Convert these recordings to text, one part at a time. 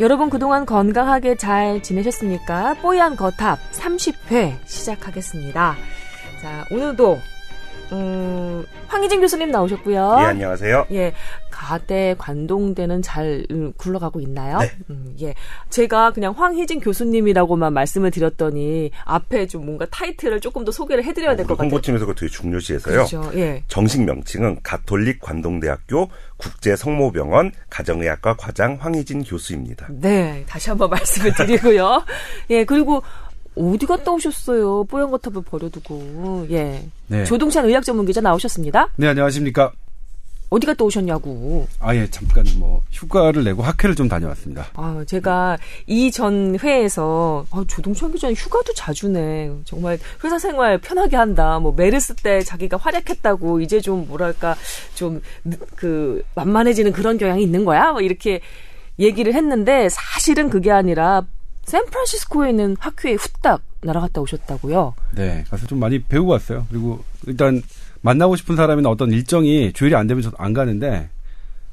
여러분 그동안 건강하게 잘 지내셨습니까? 뽀얀 거탑 30회 시작하겠습니다. 자, 오늘도 황희진 교수님 나오셨고요. 예, 안녕하세요. 예, 가대 관동대는 잘 굴러가고 있나요? 네. 예, 제가 그냥 황희진 교수님이라고만 말씀을 드렸더니 앞에 좀 뭔가 타이틀을 조금 더 소개를 해드려야 될 것 같아요. 홍보팀에서 그거 되게 중요시해서요. 그렇죠. 예. 정식 명칭은 가톨릭 관동대학교 국제성모병원 가정의학과 과장 황희진 교수입니다. 네, 다시 한번 말씀을 드리고요. 예, 그리고 어디 갔다 오셨어요? 뽀얀 거탑을 버려두고. 예. 네. 조동찬 의학 전문 기자 나오셨습니다. 네, 안녕하십니까. 어디 갔다 오셨냐고. 아, 예, 잠깐 뭐 휴가를 내고 학회를 좀 다녀왔습니다. 아, 제가 이전 회에서 조동찬 기자는 휴가도 자주 내. 정말 회사 생활 편하게 한다. 뭐 메르스 때 자기가 활약했다고 이제 좀 뭐랄까 좀 그 만만해지는 그런 경향이 있는 거야. 뭐 이렇게 얘기를 했는데 사실은 그게 아니라 샌프란시스코에 있는 학회에 후딱 날아갔다 오셨다고요? 네, 가서 좀 많이 배우고 왔어요. 그리고 일단 만나고 싶은 사람이나 어떤 일정이 조율이 안 되면 저도 안 가는데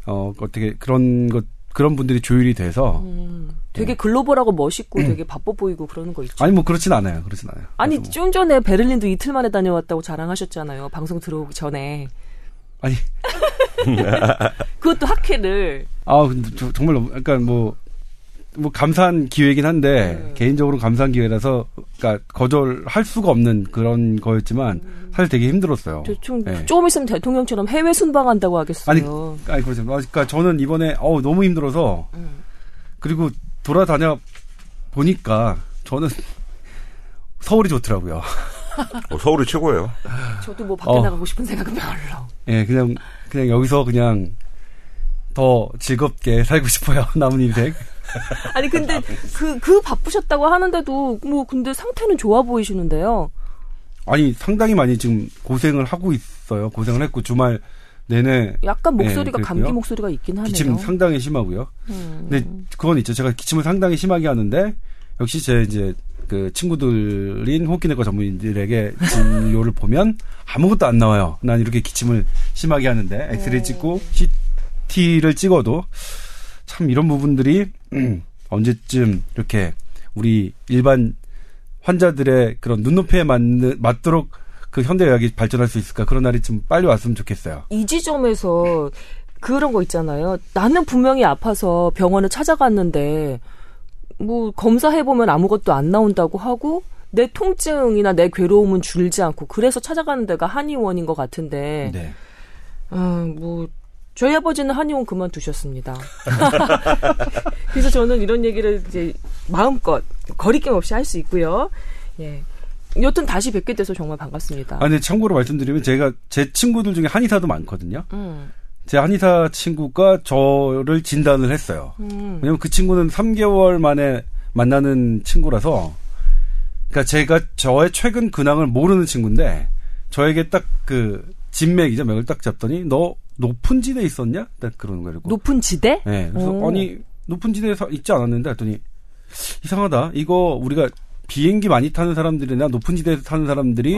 어떻게 그런 분들이 조율이 돼서 되게 네. 글로벌하고 멋있고 되게 바빠 보이고 그러는 거 있죠? 아니 뭐 그렇진 않아요. 아니 뭐. 좀 전에 베를린도 이틀 만에 다녀왔다고 자랑하셨잖아요. 방송 들어오기 전에. 아니 그것도 학회를. 아, 정말 약간 뭐 감사한 기회이긴 한데 개인적으로 감사한 기회라서 그러니까 거절할 수가 없는 그런 거였지만 사실 되게 힘들었어요. 조금 있으면 대통령처럼 해외 순방한다고 하겠어요. 아니 그렇죠. 그러니까 저는 이번에 너무 힘들어서 그리고 돌아다녀 보니까 저는 서울이 좋더라고요. 서울이 최고예요. 저도 뭐 밖에 나가고 싶은 생각은 별로. 예, 그냥 여기서 그냥 더 즐겁게 살고 싶어요. 남은 인생. 아니 근데 그 바쁘셨다고 하는데도 뭐 근데 상태는 좋아 보이시는데요. 아니 상당히 많이 지금 고생을 하고 있어요. 고생을 했고 주말 내내 약간 목소리가 감기 목소리가 있긴 하네요. 기침 상당히 심하고요. 근데 그건 있죠. 제가 기침을 상당히 심하게 하는데 역시 제 이제 그 친구들인 호흡기내과 전문의들에게 진료를 보면 아무것도 안 나와요. 난 이렇게 기침을 심하게 하는데 엑스레이 찍고 CT를 찍어도 참 이런 부분들이 언제쯤 이렇게 우리 일반 환자들의 그런 눈높이에 맞도록 그 현대의학이 발전할 수 있을까? 그런 날이 좀 빨리 왔으면 좋겠어요. 이 지점에서 그런 거 있잖아요. 나는 분명히 아파서 병원을 찾아갔는데 뭐 검사해보면 아무것도 안 나온다고 하고 내 통증이나 내 괴로움은 줄지 않고 그래서 찾아가는 데가 한의원인 것 같은데 네. 저희 아버지는 한의원 그만두셨습니다. 그래서 저는 이런 얘기를 이제 마음껏 거리낌 없이 할 수 있고요. 예. 여튼 다시 뵙게 돼서 정말 반갑습니다. 아니, 참고로 말씀드리면 제가 제 친구들 중에 한의사도 많거든요. 제 한의사 친구가 저를 진단을 했어요. 왜냐면 그 친구는 3개월 만에 만나는 친구라서 그러니까 제가 저의 최근 근황을 모르는 친구인데 저에게 딱 그 진맥이죠. 맥을 딱 잡더니 너 높은 지대에 있었냐? 딱 그러는 거예요. 높은 지대? 네. 그래서 아니 높은 지대에 있지 않았는데 했더니 이상하다. 이거 우리가 비행기 많이 타는 사람들이나 높은 지대에서 타는 사람들이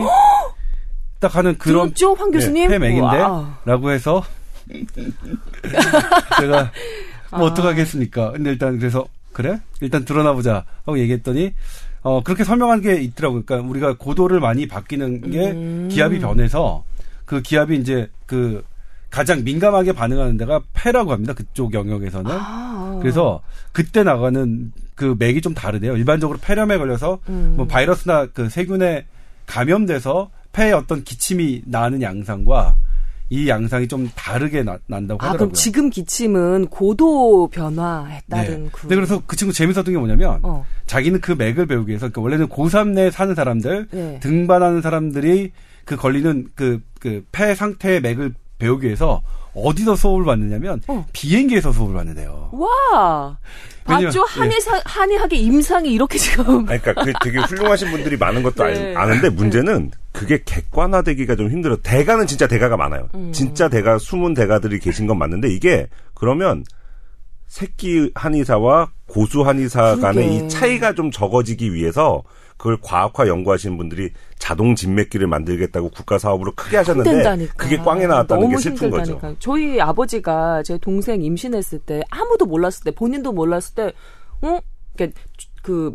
딱 하는 그런 죠 황 교수님? 네, 폐맥인데 라고 해서 제가 뭐 어떡하겠습니까? 근데 일단 그래서 그래? 일단 드러나보자 하고 얘기했더니 그렇게 설명한 게 있더라고요. 그러니까 우리가 고도를 많이 바뀌는 게 기압이 변해서 그 기압이 이제 그 가장 민감하게 반응하는 데가 폐라고 합니다. 그쪽 영역에서는. 그래서 그때 나가는 그 맥이 좀 다르대요. 일반적으로 폐렴에 걸려서 뭐 바이러스나 그 세균에 감염돼서 폐에 어떤 기침이 나는 양상과 이 양상이 좀 다르게 난다고 하더라고요. 아, 그럼 지금 기침은 고도 변화에 따른 네. 네, 그래서 그 친구 재밌었던 게 뭐냐면 자기는 그 맥을 배우기 위해서 그러니까 원래는 고3 내에 사는 사람들 네. 등반하는 사람들이 그 걸리는 그 폐 상태의 맥을 배우기 위해서 어디서 수업을 받느냐면 비행기에서 수업을 받는데요. 와, 맞죠? 한의학의 임상이 이렇게 지금. 그러니까 그게 되게 훌륭하신 분들이 많은 것도 네. 아는데 문제는 그게 객관화되기가 좀 힘들어. 대가는 진짜 대가가 많아요. 진짜 대가 숨은 대가들이 계신 건 맞는데 이게 그러면 새끼 한의사와 고수 한의사 간의 이 차이가 좀 적어지기 위해서 그걸 과학화 연구하시는 분들이 자동 진맥기를 만들겠다고 국가 사업으로 크게 하셨는데 힘든다니까. 그게 꽝에 나왔다는 게 슬픈 힘들다니까. 거죠. 저희 아버지가 제 동생 임신했을 때 아무도 몰랐을 때 본인도 몰랐을 때 응? 그러니까 그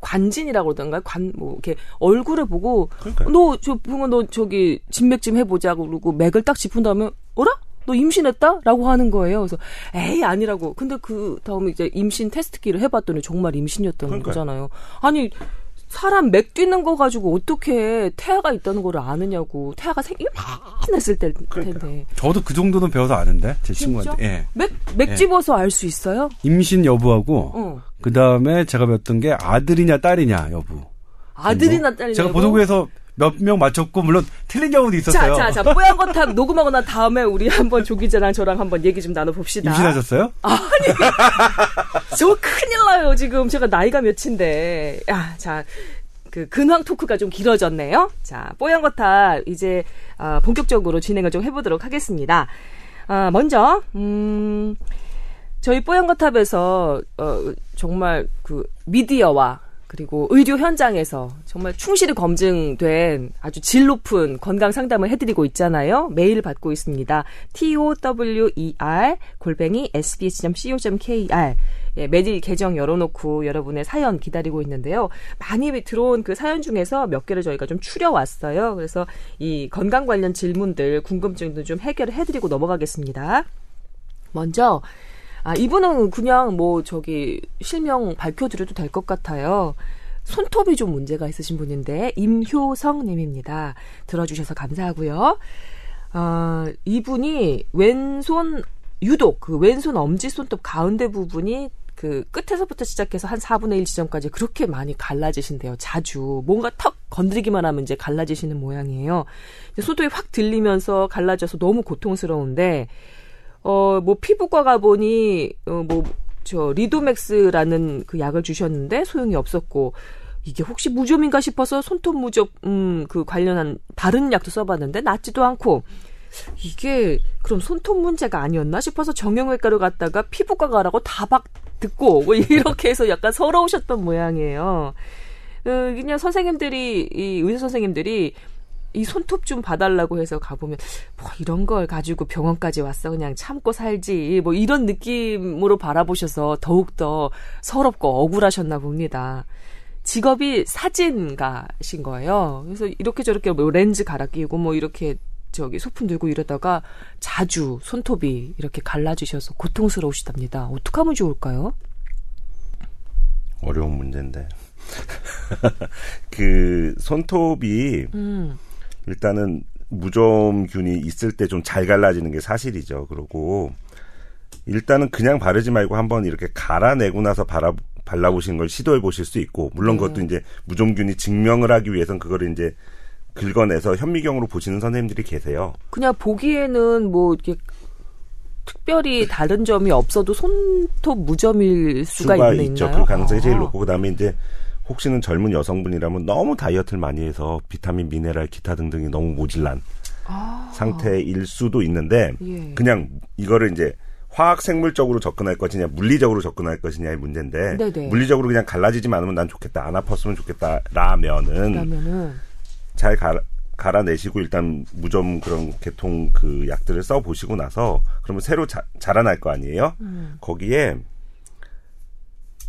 관진이라고 그러던가요? 뭐 이렇게 얼굴을 보고 너 저 보면 너 저기 진맥 좀 해보자고 그러고 맥을 딱 짚은 다음에 어라? 너 임신했다라고 하는 거예요. 그래서 에이 아니라고. 근데 그 다음에 이제 임신 테스트기를 해봤더니 정말 임신이었던 그러니까요. 거잖아요. 아니 사람 맥 뛰는 거 가지고 어떻게 태아가 있다는 걸 아느냐고. 태아가 생긴했을 때일 텐데. 저도 그 정도는 배워서 아는데 제 친구한테. 예. 맥 집어서 알 수 있어요? 임신 여부하고 그 다음에 제가 배웠던 게 아들이냐 딸이냐 여부. 아들이나 딸이냐. 제가 보도국에서 몇 명 맞췄고 물론 틀린 경우도 있었어요. 자, 뽀얀 거 탑 녹음하고 난 다음에 우리 한번 조기자랑 저랑 한번 얘기 좀 나눠봅시다. 임신하셨어요? 아니, 저 큰일 나요 지금 제가 나이가 몇인데. 야, 자, 그 근황 토크가 좀 길어졌네요. 자, 뽀얀 거 탑 이제 본격적으로 진행을 좀 해보도록 하겠습니다. 먼저 저희 뽀얀 거 탑에서 정말 그 미디어와 그리고 의료 현장에서 정말 충실히 검증된 아주 질 높은 건강 상담을 해드리고 있잖아요. 메일 받고 있습니다. tower@sbs.co.kr 예, 메일 계정 열어놓고 여러분의 사연 기다리고 있는데요. 많이 들어온 그 사연 중에서 몇 개를 저희가 좀 추려왔어요. 그래서 이 건강 관련 질문들, 궁금증도 좀 해결을 해드리고 넘어가겠습니다. 먼저 이분은 그냥 뭐 저기 실명 밝혀드려도 될 것 같아요. 손톱이 좀 문제가 있으신 분인데 임효성 님입니다. 들어주셔서 감사하고요. 이분이 왼손 유독 그 왼손 엄지 손톱 가운데 부분이 그 끝에서부터 시작해서 한 4분의 1 지점까지 그렇게 많이 갈라지신대요. 자주 뭔가 턱 건드리기만 하면 이제 갈라지시는 모양이에요. 손톱이 확 들리면서 갈라져서 너무 고통스러운데 뭐, 피부과 가보니, 리도맥스라는 그 약을 주셨는데 소용이 없었고, 이게 혹시 무좀인가 싶어서 손톱 무좀, 그 관련한 바른 약도 써봤는데 낫지도 않고, 이게 그럼 손톱 문제가 아니었나 싶어서 정형외과를 갔다가 피부과 가라고 다 박 듣고, 뭐 이렇게 해서 약간 서러우셨던 모양이에요. 그냥 의사 선생님들이, 이 손톱 좀 봐달라고 해서 가보면 뭐 이런 걸 가지고 병원까지 왔어 그냥 참고 살지 뭐 이런 느낌으로 바라보셔서 더욱더 서럽고 억울하셨나 봅니다. 직업이 사진가신 거예요. 그래서 이렇게 저렇게 뭐 렌즈 갈아 끼고 뭐 이렇게 저기 소품 들고 이러다가 자주 손톱이 이렇게 갈라지셔서 고통스러우시답니다. 어떻게 하면 좋을까요? 어려운 문제인데 그 손톱이 일단은 무좀균이 있을 때 좀 잘 갈라지는 게 사실이죠. 그러고 일단은 그냥 바르지 말고 한번 이렇게 갈아내고 나서 발라보시는 걸 시도해 보실 수 있고 물론 그것도 이제 무좀균이 증명을 하기 위해서는 그거를 이제 긁어내서 현미경으로 보시는 선생님들이 계세요. 그냥 보기에는 뭐 이렇게 특별히 다른 점이 없어도 손톱 무좀일 수가 있죠. 그 가능성이 제일 높고 그다음에 이제 혹시는 젊은 여성분이라면 너무 다이어트를 많이 해서 비타민, 미네랄, 기타 등등이 너무 모질란 상태일 수도 있는데 예. 그냥 이거를 이제 화학생물적으로 접근할 것이냐 물리적으로 접근할 것이냐의 문제인데 네네. 물리적으로 그냥 갈라지지 않으면 난 좋겠다. 안 아팠으면 좋겠다. 라면은 잘 갈아내시고 일단 무좀 그런 개통 그 약들을 써보시고 나서 그러면 새로 자라날 거 아니에요? 거기에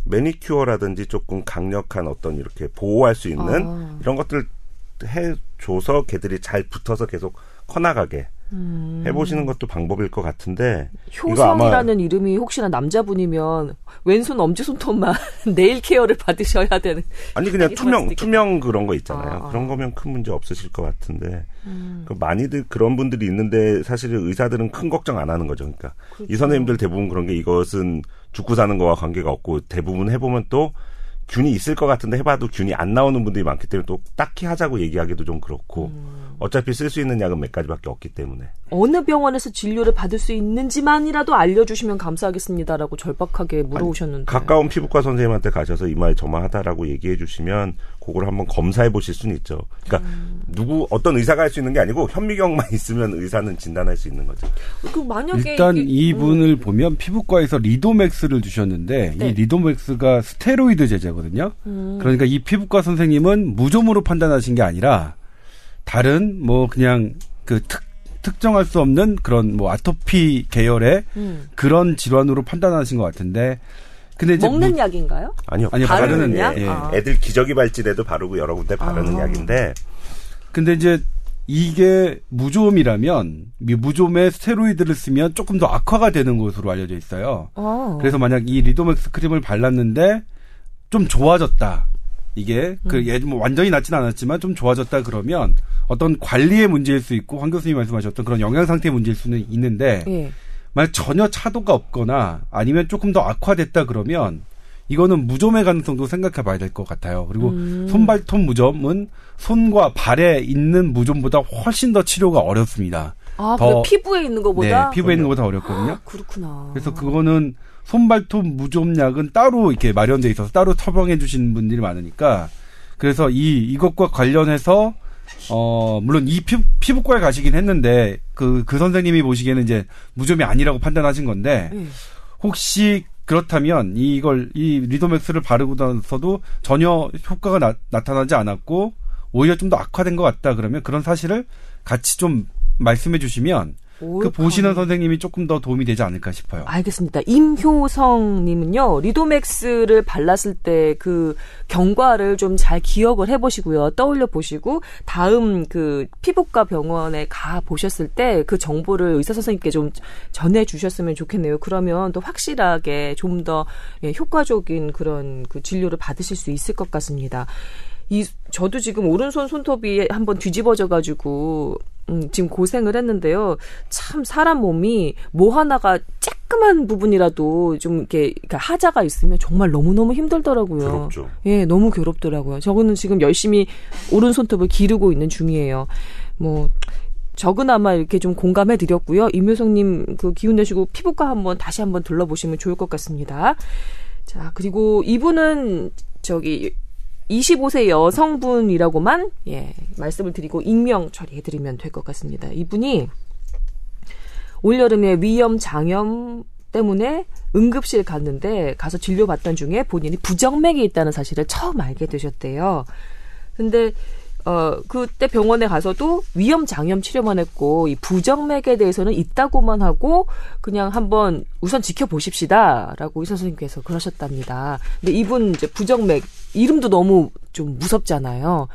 매니큐어라든지 조금 강력한 어떤 이렇게 보호할 수 있는 이런 것들을 해줘서 걔들이 잘 붙어서 계속 커나가게 해보시는 것도 방법일 것 같은데 효성이라는 이름이 혹시나 남자분이면 왼손 엄지손톱만 네일 케어를 받으셔야 되는 아니 그냥 투명 그런 거 있잖아요. 그런 거면 큰 문제 없으실 것 같은데 많이들 그런 분들이 있는데 사실 의사들은 큰 걱정 안 하는 거죠. 그러니까 그렇죠. 이 선생님들 대부분 그런 게 이것은 죽고 사는 거와 관계가 없고 대부분 해보면 또 균이 있을 것 같은데 해봐도 균이 안 나오는 분들이 많기 때문에 또 딱히 하자고 얘기하기도 좀 그렇고 어차피 쓸 수 있는 약은 몇 가지밖에 없기 때문에 어느 병원에서 진료를 받을 수 있는지만이라도 알려주시면 감사하겠습니다라고 절박하게 물어오셨는데 가까운 피부과 선생님한테 가셔서 이마저마하다라고 얘기해 주시면 그걸 한번 검사해 보실 수는 있죠. 그러니까 어떤 의사가 할 수 있는 게 아니고 현미경만 있으면 의사는 진단할 수 있는 거죠. 만약에 일단 이분을 보면 피부과에서 리도맥스를 주셨는데 네. 이 리도맥스가 스테로이드 제제거든요. 그러니까 이 피부과 선생님은 무좀으로 판단하신 게 아니라 다른 뭐 그냥 그 특정할 수 없는 그런 뭐 아토피 계열의 그런 질환으로 판단하신 것 같은데 근데 이제 먹는 약인가요? 아니요. 바르는 약? 예. 아. 애들 기저귀 발진에도 바르고 여러 군데 바르는 약인데. 근데 이제 이게 무좀이라면 무좀에 스테로이드를 쓰면 조금 더 악화가 되는 것으로 알려져 있어요. 오. 그래서 만약 이 리도맥스 크림을 발랐는데 좀 좋아졌다. 이게 뭐 완전히 낫진 않았지만 좀 좋아졌다 그러면 어떤 관리의 문제일 수 있고 황 교수님이 말씀하셨던 그런 영양상태의 문제일 수는 있는데 예. 만약 전혀 차도가 없거나 아니면 조금 더 악화됐다 그러면 이거는 무좀의 가능성도 생각해봐야 될 것 같아요. 그리고 손발톱 무좀은 손과 발에 있는 무좀보다 훨씬 더 치료가 어렵습니다. 아, 더 피부에 있는 것보다? 네, 피부에 있는 것보다 어렵거든요. 그렇구나. 그래서 그거는 손발톱 무좀약은 따로 이렇게 마련돼 있어서 따로 처방해 주시는 분들이 많으니까 그래서 이것과 관련해서 물론 이 피부과에 가시긴 했는데 그 선생님이 보시기에는 이제 무좀이 아니라고 판단하신 건데 혹시 그렇다면 이 리도맥스를 바르고 나서도 전혀 효과가 나타나지 않았고 오히려 좀 더 악화된 것 같다 그러면 그런 사실을 같이 좀 말씀해 주시면 그 보시는 선생님이 조금 더 도움이 되지 않을까 싶어요. 알겠습니다. 임효성 님은요. 리도맥스를 발랐을 때 그 경과를 좀 잘 기억을 해보시고요. 떠올려 보시고 다음 그 피부과 병원에 가 보셨을 때 그 정보를 의사 선생님께 좀 전해 주셨으면 좋겠네요. 그러면 또 확실하게 좀 더 효과적인 그런 그 진료를 받으실 수 있을 것 같습니다. 저도 지금 오른손 손톱이 한번 뒤집어져가지고 지금 고생을 했는데요. 참 사람 몸이 뭐 하나가 쬐끄만 부분이라도 좀 이렇게 하자가 있으면 정말 너무너무 힘들더라고요. 괴롭죠. 예, 너무 괴롭더라고요. 저는 지금 열심히 오른손톱을 기르고 있는 중이에요. 뭐 저그나마 이렇게 좀 공감해 드렸고요. 임효성님 그 기운 내시고 피부과 한번 다시 한번 둘러보시면 좋을 것 같습니다. 자, 그리고 이분은 25세 여성분이라고만 말씀을 드리고 익명 처리해드리면 될 것 같습니다. 이분이 올여름에 위염, 장염 때문에 응급실 갔는데 가서 진료받던 중에 본인이 부정맥이 있다는 사실을 처음 알게 되셨대요. 근데 그때 병원에 가서도 위염, 장염 치료만 했고 이 부정맥에 대해서는 있다고만 하고 그냥 한번 우선 지켜보십시다라고 의사 선생님께서 그러셨답니다. 근데 이분 이제 부정맥 이름도 너무 좀 무섭잖아요.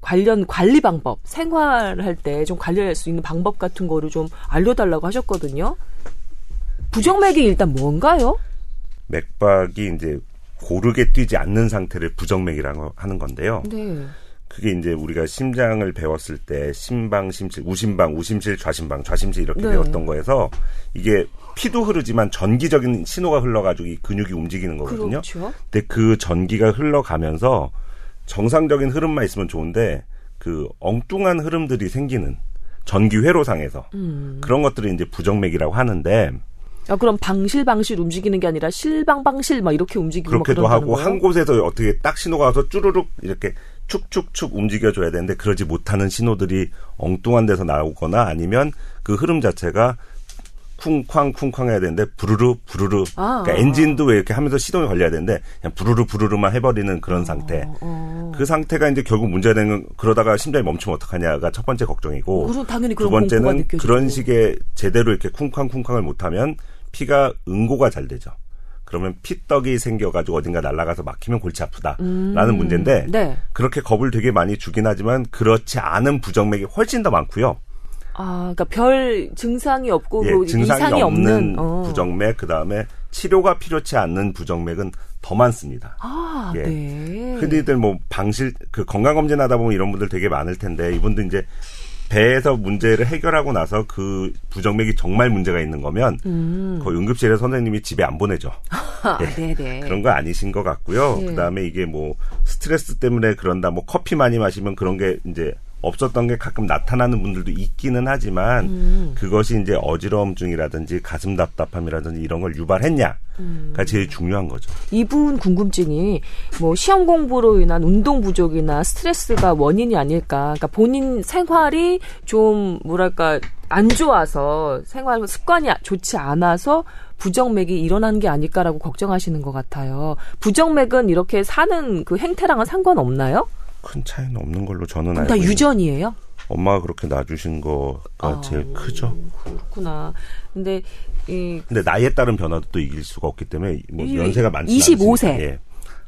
관련 관리 방법, 생활할 때 좀 관리할 수 있는 방법 같은 거를 좀 알려달라고 하셨거든요. 부정맥이 일단 뭔가요? 맥박이 이제 고르게 뛰지 않는 상태를 부정맥이라고 하는 건데요. 네. 그게 이제 우리가 심장을 배웠을 때 심방, 심실, 우심방, 우심실, 좌심방, 좌심실 이렇게 배웠던 거에서 이게 피도 흐르지만 전기적인 신호가 흘러가지고 이 근육이 움직이는 거거든요. 그렇죠. 근데 그 전기가 흘러가면서 정상적인 흐름만 있으면 좋은데 그 엉뚱한 흐름들이 생기는 전기 회로상에서 그런 것들을 이제 부정맥이라고 하는데 그럼 방실방실 움직이는 게 아니라 실방방실 막 이렇게 움직이고 그렇게도 하고 거예요? 한 곳에서 어떻게 딱 신호가 와서 쭈루룩 이렇게 축축축 움직여줘야 되는데 그러지 못하는 신호들이 엉뚱한 데서 나오거나 아니면 그 흐름 자체가 쿵쾅쿵쾅 해야 되는데 부르르 부르르 그러니까 엔진도 왜 이렇게 하면서 시동이 걸려야 되는데 그냥 부르르 부르르만 해버리는 그런 상태 그 상태가 이제 결국 문제는 그러다가 심장이 멈추면 어떡하냐가 첫 번째 걱정이고 당연히 그런 두 번째는 그런 식의 제대로 이렇게 쿵쾅쿵쾅을 못하면 피가 응고가 잘 되죠. 그러면 피떡이 생겨가지고 어딘가 날아가서 막히면 골치 아프다라는 문제인데 그렇게 겁을 되게 많이 주긴 하지만 그렇지 않은 부정맥이 훨씬 더 많고요. 그러니까 별 증상이 없고 증상이 없는 부정맥, 그다음에 치료가 필요치 않는 부정맥은 더 많습니다. 네. 흔히들 뭐 방실 그 건강검진 하다 보면 이런 분들 되게 많을 텐데 이분도 이제 배에서 문제를 해결하고 나서 그 부정맥이 정말 문제가 있는 거면 거의 응급실에서 선생님이 집에 안 보내죠. 네. 그런 거 아니신 것 같고요. 그다음에 이게 뭐 스트레스 때문에 그런다, 뭐 커피 많이 마시면 그런 게 이제 없었던 게 가끔 나타나는 분들도 있기는 하지만 그것이 이제 어지러움증이라든지 가슴 답답함이라든지 이런 걸 유발했냐가 제일 중요한 거죠. 이분 궁금증이 뭐 시험 공부로 인한 운동 부족이나 스트레스가 원인이 아닐까. 그러니까 본인 생활이 좀 뭐랄까 안 좋아서 생활 습관이 좋지 않아서 부정맥이 일어난 게 아닐까라고 걱정하시는 것 같아요. 부정맥은 이렇게 사는 그 행태랑은 상관없나요? 큰 차이는 없는 걸로 저는 알고 있어요. 그럼 다 유전이에요? 엄마가 그렇게 낳아주신 거가 제일 크죠. 그렇구나. 근데 근데 나이에 따른 변화도 또 이길 수가 없기 때문에 뭐 연세가 많지 않습니다. 25세. 예.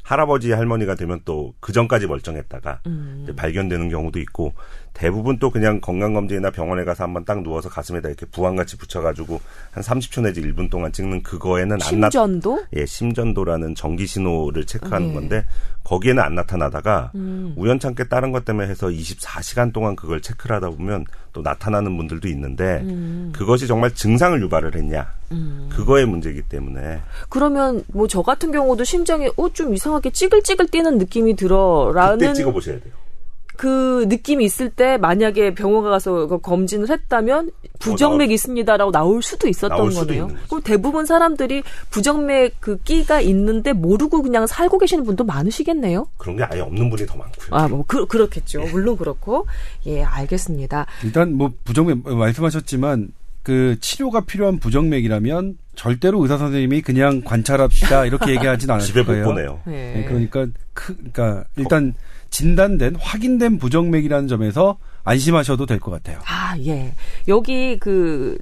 할아버지 할머니가 되면 또 그 전까지 멀쩡했다가 이제 발견되는 경우도 있고, 대부분 또 그냥 건강검진이나 병원에 가서 한번 딱 누워서 가슴에다 이렇게 부항같이 붙여가지고 한 30초 내지 1분 동안 찍는 그거에는 심전도? 예, 심전도라는 전기신호를 체크하는 건데 거기에는 안 나타나다가 우연찮게 다른 것 때문에 해서 24시간 동안 그걸 체크를 하다 보면 또 나타나는 분들도 있는데 그것이 정말 증상을 유발을 했냐 그거의 문제이기 때문에. 그러면 뭐 저 같은 경우도 심장이 좀 이상하게 찌글찌글 뛰는 느낌이 들어라는, 그때 찍어보셔야 돼요. 그 느낌이 있을 때 만약에 병원 가서 검진을 했다면 부정맥 있습니다라고 나올 수도 있었던 거네요. 그럼 대부분 사람들이 부정맥 그 끼가 있는데 모르고 그냥 살고 계시는 분도 많으시겠네요. 그런 게 아예 없는 분이 더 많고요. 그렇겠죠. 예. 물론 그렇고. 예, 알겠습니다. 일단 뭐 부정맥 말씀하셨지만 그 치료가 필요한 부정맥이라면 절대로 의사 선생님이 그냥 관찰합시다 이렇게 얘기하진 않을 거예요. 집에 못 보내요. 네. 네, 그러니까 일단 진단된, 확인된 부정맥이라는 점에서 안심하셔도 될 것 같아요. 아, 예. 여기 그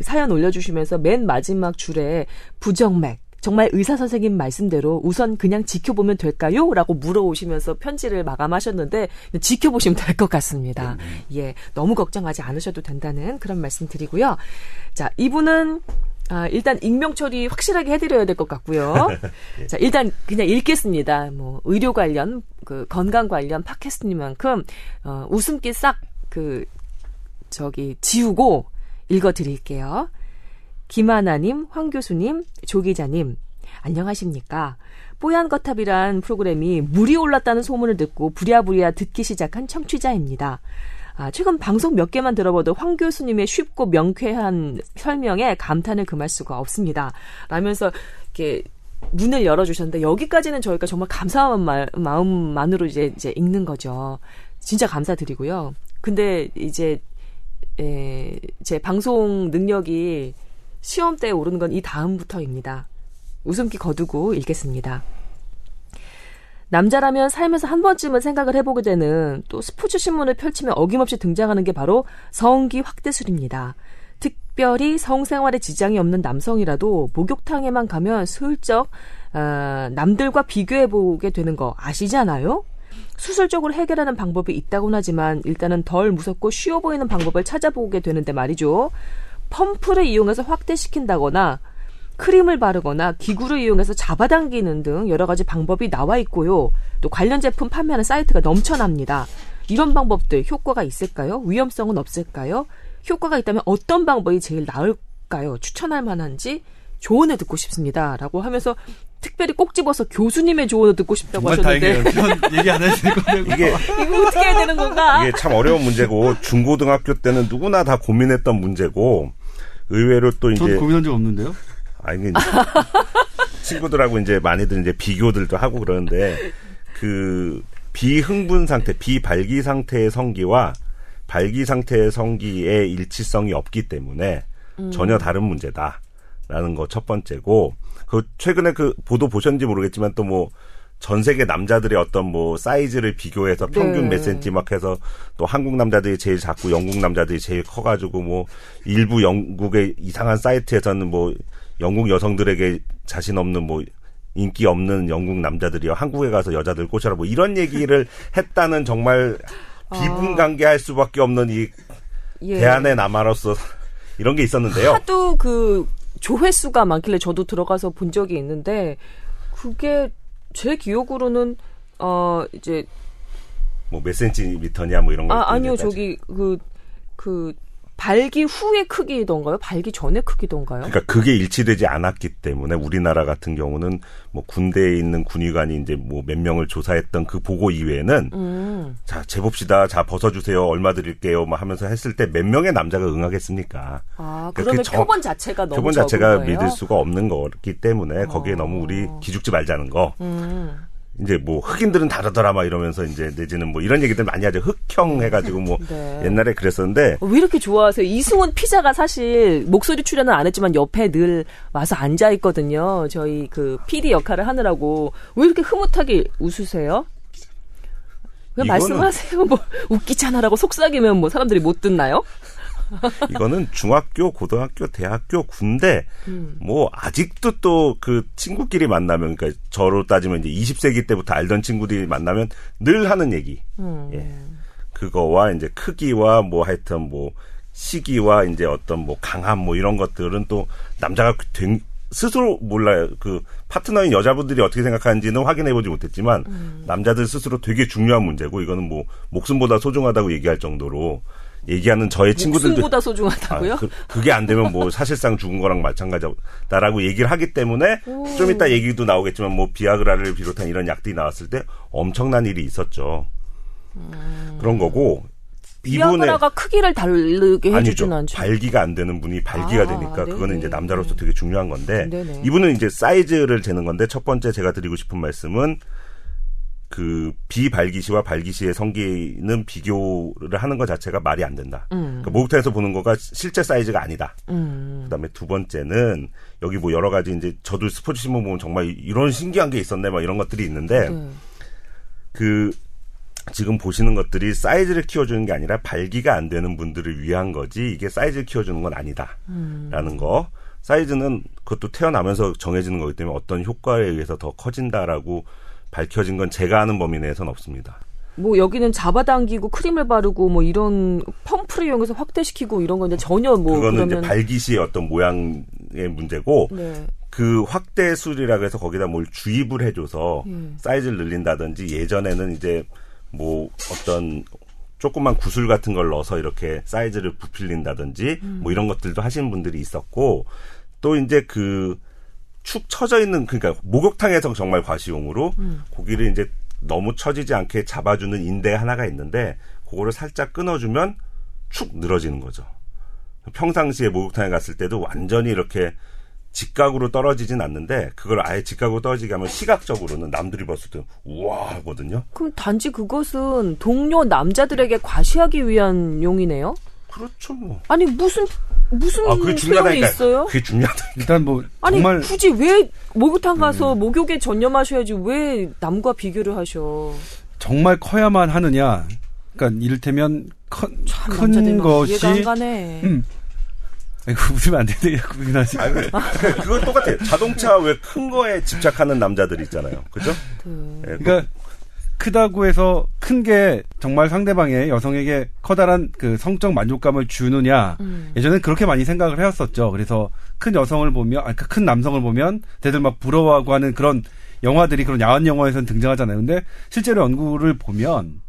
사연 올려주시면서 맨 마지막 줄에 부정맥, 정말 의사 선생님 말씀대로 우선 그냥 지켜보면 될까요? 라고 물어오시면서 편지를 마감하셨는데 지켜보시면 될 것 같습니다. 예, 너무 걱정하지 않으셔도 된다는 그런 말씀 드리고요. 자, 이분은 일단 익명 처리 확실하게 해드려야 될 것 같고요. 예. 자, 일단 그냥 읽겠습니다. 뭐 의료 관련, 건강 관련 팟캐스트니만큼 웃음기 싹 지우고 읽어드릴게요. 김하나님, 황 교수님, 조 기자님, 안녕하십니까? 뽀얀 거탑이란 프로그램이 물이 올랐다는 소문을 듣고 부랴부랴 듣기 시작한 청취자입니다. 최근 방송 몇 개만 들어봐도 황 교수님의 쉽고 명쾌한 설명에 감탄을 금할 수가 없습니다. 라면서 이렇게 문을 열어주셨는데, 여기까지는 저희가 정말 감사한 마음만으로 이제 읽는 거죠. 진짜 감사드리고요. 근데 이제 제 방송 능력이 시험대에 오르는 건 이 다음부터입니다. 웃음기 거두고 읽겠습니다. 남자라면 살면서 한 번쯤은 생각을 해보게 되는, 또 스포츠 신문을 펼치면 어김없이 등장하는 게 바로 성기 확대술입니다. 특별히 성생활에 지장이 없는 남성이라도 목욕탕에만 가면 슬쩍 남들과 비교해보게 되는 거 아시잖아요? 수술적으로 해결하는 방법이 있다곤 하지만 일단은 덜 무섭고 쉬워 보이는 방법을 찾아보게 되는데 말이죠. 펌프를 이용해서 확대시킨다거나 크림을 바르거나 기구를 이용해서 잡아당기는 등 여러 가지 방법이 나와 있고요. 또 관련 제품 판매하는 사이트가 넘쳐납니다. 이런 방법들 효과가 있을까요? 위험성은 없을까요? 효과가 있다면 어떤 방법이 제일 나을까요? 추천할 만한지 조언을 듣고 싶습니다. 라고 하면서 특별히 꼭 집어서 교수님의 조언을 듣고 싶다고 하셨는데. 얘기 안 해도 될 거예요. 이거 어떻게 해야 되는 건가? 이게 참 어려운 문제고, 중고등학교 때는 누구나 다 고민했던 문제고, 의외로 또 이제. 전 고민한 적 없는데요? 아니, 친구들하고 이제 많이들 이제 비교들도 하고 그러는데, 비흥분 상태, 비발기 상태의 성기와 발기 상태의 성기의 일치성이 없기 때문에 전혀 다른 문제다라는 거 첫 번째고, 최근에 보도 보셨는지 모르겠지만 또 뭐 전 세계 남자들의 어떤 뭐 사이즈를 비교해서 평균 몇 센티 막 해서 또 한국 남자들이 제일 작고 영국 남자들이 제일 커가지고 뭐 일부 영국의 이상한 사이트에서는 뭐 영국 여성들에게 자신 없는 뭐 인기 없는 영국 남자들이요 한국에 가서 여자들 꼬셔라 뭐 이런 얘기를 했다는 정말 비분관계할 수밖에 없는 이 대안의 남아로서 이런 게 있었는데요. 하도 조회수가 많길래 저도 들어가서 본 적이 있는데, 그게 제 기억으로는 이제 뭐 몇 센티미터냐 뭐 이런 거. 아니요, 저기 발기 후의 크기던가요? 발기 전의 크기던가요? 그러니까 그게 일치되지 않았기 때문에 우리나라 같은 경우는 뭐 군대에 있는 군의관이 이제 뭐 몇 명을 조사했던 그 보고 이외에는 자, 재봅시다. 자, 벗어주세요. 얼마 드릴게요. 막 하면서 했을 때 몇 명의 남자가 응하겠습니까? 아, 그러면 표본 자체가 너무 적은 거예요? 표본 자체가 믿을 수가 없는 거기 때문에 거기에 너무 우리 기죽지 말자는 거. 이제 뭐 흑인들은 다르더라 막 이러면서 이제 내지는 뭐 이런 얘기들 많이 하죠. 흑형 해가지고 뭐 네. 옛날에 그랬었는데. 왜 이렇게 좋아하세요? 이승훈 피자가 사실 목소리 출연은 안 했지만 옆에 늘 와서 앉아 있거든요. 저희 PD 역할을 하느라고. 왜 이렇게 흐뭇하게 웃으세요? 왜 말씀하세요? 뭐 웃기잖아라고 속삭이면 뭐 사람들이 못 듣나요? 이거는 중학교, 고등학교, 대학교, 군대 뭐 아직도 또 그 친구끼리 만나면, 그러니까 저로 따지면 이제 20세기 때부터 알던 친구들이 만나면 늘 하는 얘기. 예. 그거와 이제 크기와 뭐 하여튼 뭐 시기와 이제 어떤 뭐 강함 뭐 이런 것들은 또 남자가 스스로 몰라요. 그 파트너인 여자분들이 어떻게 생각하는지는 확인해보지 못했지만 남자들 스스로 되게 중요한 문제고, 이거는 뭐 목숨보다 소중하다고 얘기할 정도로 얘기하는 저의 친구들도 목숨보다 소중하다고요? 아, 그게 안 되면 뭐 사실상 죽은 거랑 마찬가지다라고 얘기를 하기 때문에 좀 이따 얘기도 나오겠지만 뭐 비아그라를 비롯한 이런 약들이 나왔을 때 엄청난 일이 있었죠. 그런 거고. 비아그라가 크기를 다르게 해주진 않죠. 발기가 안 되는 분이 발기가 되니까 네네. 그거는 이제 남자로서 되게 중요한 건데 네네. 이분은 이제 사이즈를 재는 건데, 첫 번째 제가 드리고 싶은 말씀은 그 비발기 시와 발기 시의 성기는 비교를 하는 것 자체가 말이 안 된다. 그러니까 목욕탕에서 보는 거가 실제 사이즈가 아니다. 그다음에 두 번째는 여기 뭐 여러 가지 이제 저도 스포츠 신문 보면 정말 이런 신기한 게 있었네 막 이런 것들이 있는데 그 지금 보시는 것들이 사이즈를 키워주는 게 아니라 발기가 안 되는 분들을 위한 거지 이게 사이즈를 키워주는 건 아니다 라는 거. 사이즈는 그것도 태어나면서 정해지는 거기 때문에 어떤 효과에 의해서 더 커진다라고 밝혀진 건 제가 아는 범위 내에서는 없습니다. 뭐 여기는 잡아당기고 크림을 바르고 뭐 이런 펌프를 이용해서 확대시키고 이런 건데 전혀 뭐 그거는 이제 발기시의 어떤 모양의 문제고 네. 그 확대술이라고 해서 거기다 뭘 주입을 해줘서 사이즈를 늘린다든지, 예전에는 이제 뭐 어떤 조그만 구슬 같은 걸 넣어서 이렇게 사이즈를 부풀린다든지 뭐 이런 것들도 하시는 분들이 있었고, 또 이제 그 축 처져 있는, 그러니까 목욕탕에서 정말 과시용으로 고기를 이제 너무 처지지 않게 잡아주는 인대 하나가 있는데 그거를 살짝 끊어주면 축 늘어지는 거죠. 평상시에 목욕탕에 갔을 때도 완전히 이렇게 직각으로 떨어지진 않는데 그걸 아예 직각으로 떨어지게 하면 시각적으로는 남들이 봤을 때 우와 하거든요. 그럼 단지 그것은 동료 남자들에게 과시하기 위한 용이네요? 그렇죠 뭐. 아니 무슨 소용이 있어요? 그게 중요하다. 일단 뭐 아니 정말... 굳이 왜 목욕탕 가서 목욕에 전념하셔야지 왜 남과 비교를 하셔? 정말 커야만 하느냐. 그러니까 이를테면 큰 것이 이해가 안 가네. 구분하면 안 되네. 구분하지. 그건 똑같아요. 자동차 왜 큰 거에 집착하는 남자들 있잖아요. 그죠? 네, 그러니까 크다고 해서 큰 게 정말 상대방의 여성에게 커다란 그 성적 만족감을 주느냐. 예전엔 그렇게 많이 생각을 해왔었죠. 그래서 큰 여성을 보면, 큰 남성을 보면 다들 막 부러워하고 하는 그런 영화들이, 그런 야한 영화에서는 등장하잖아요. 근데 실제로 연구를 보면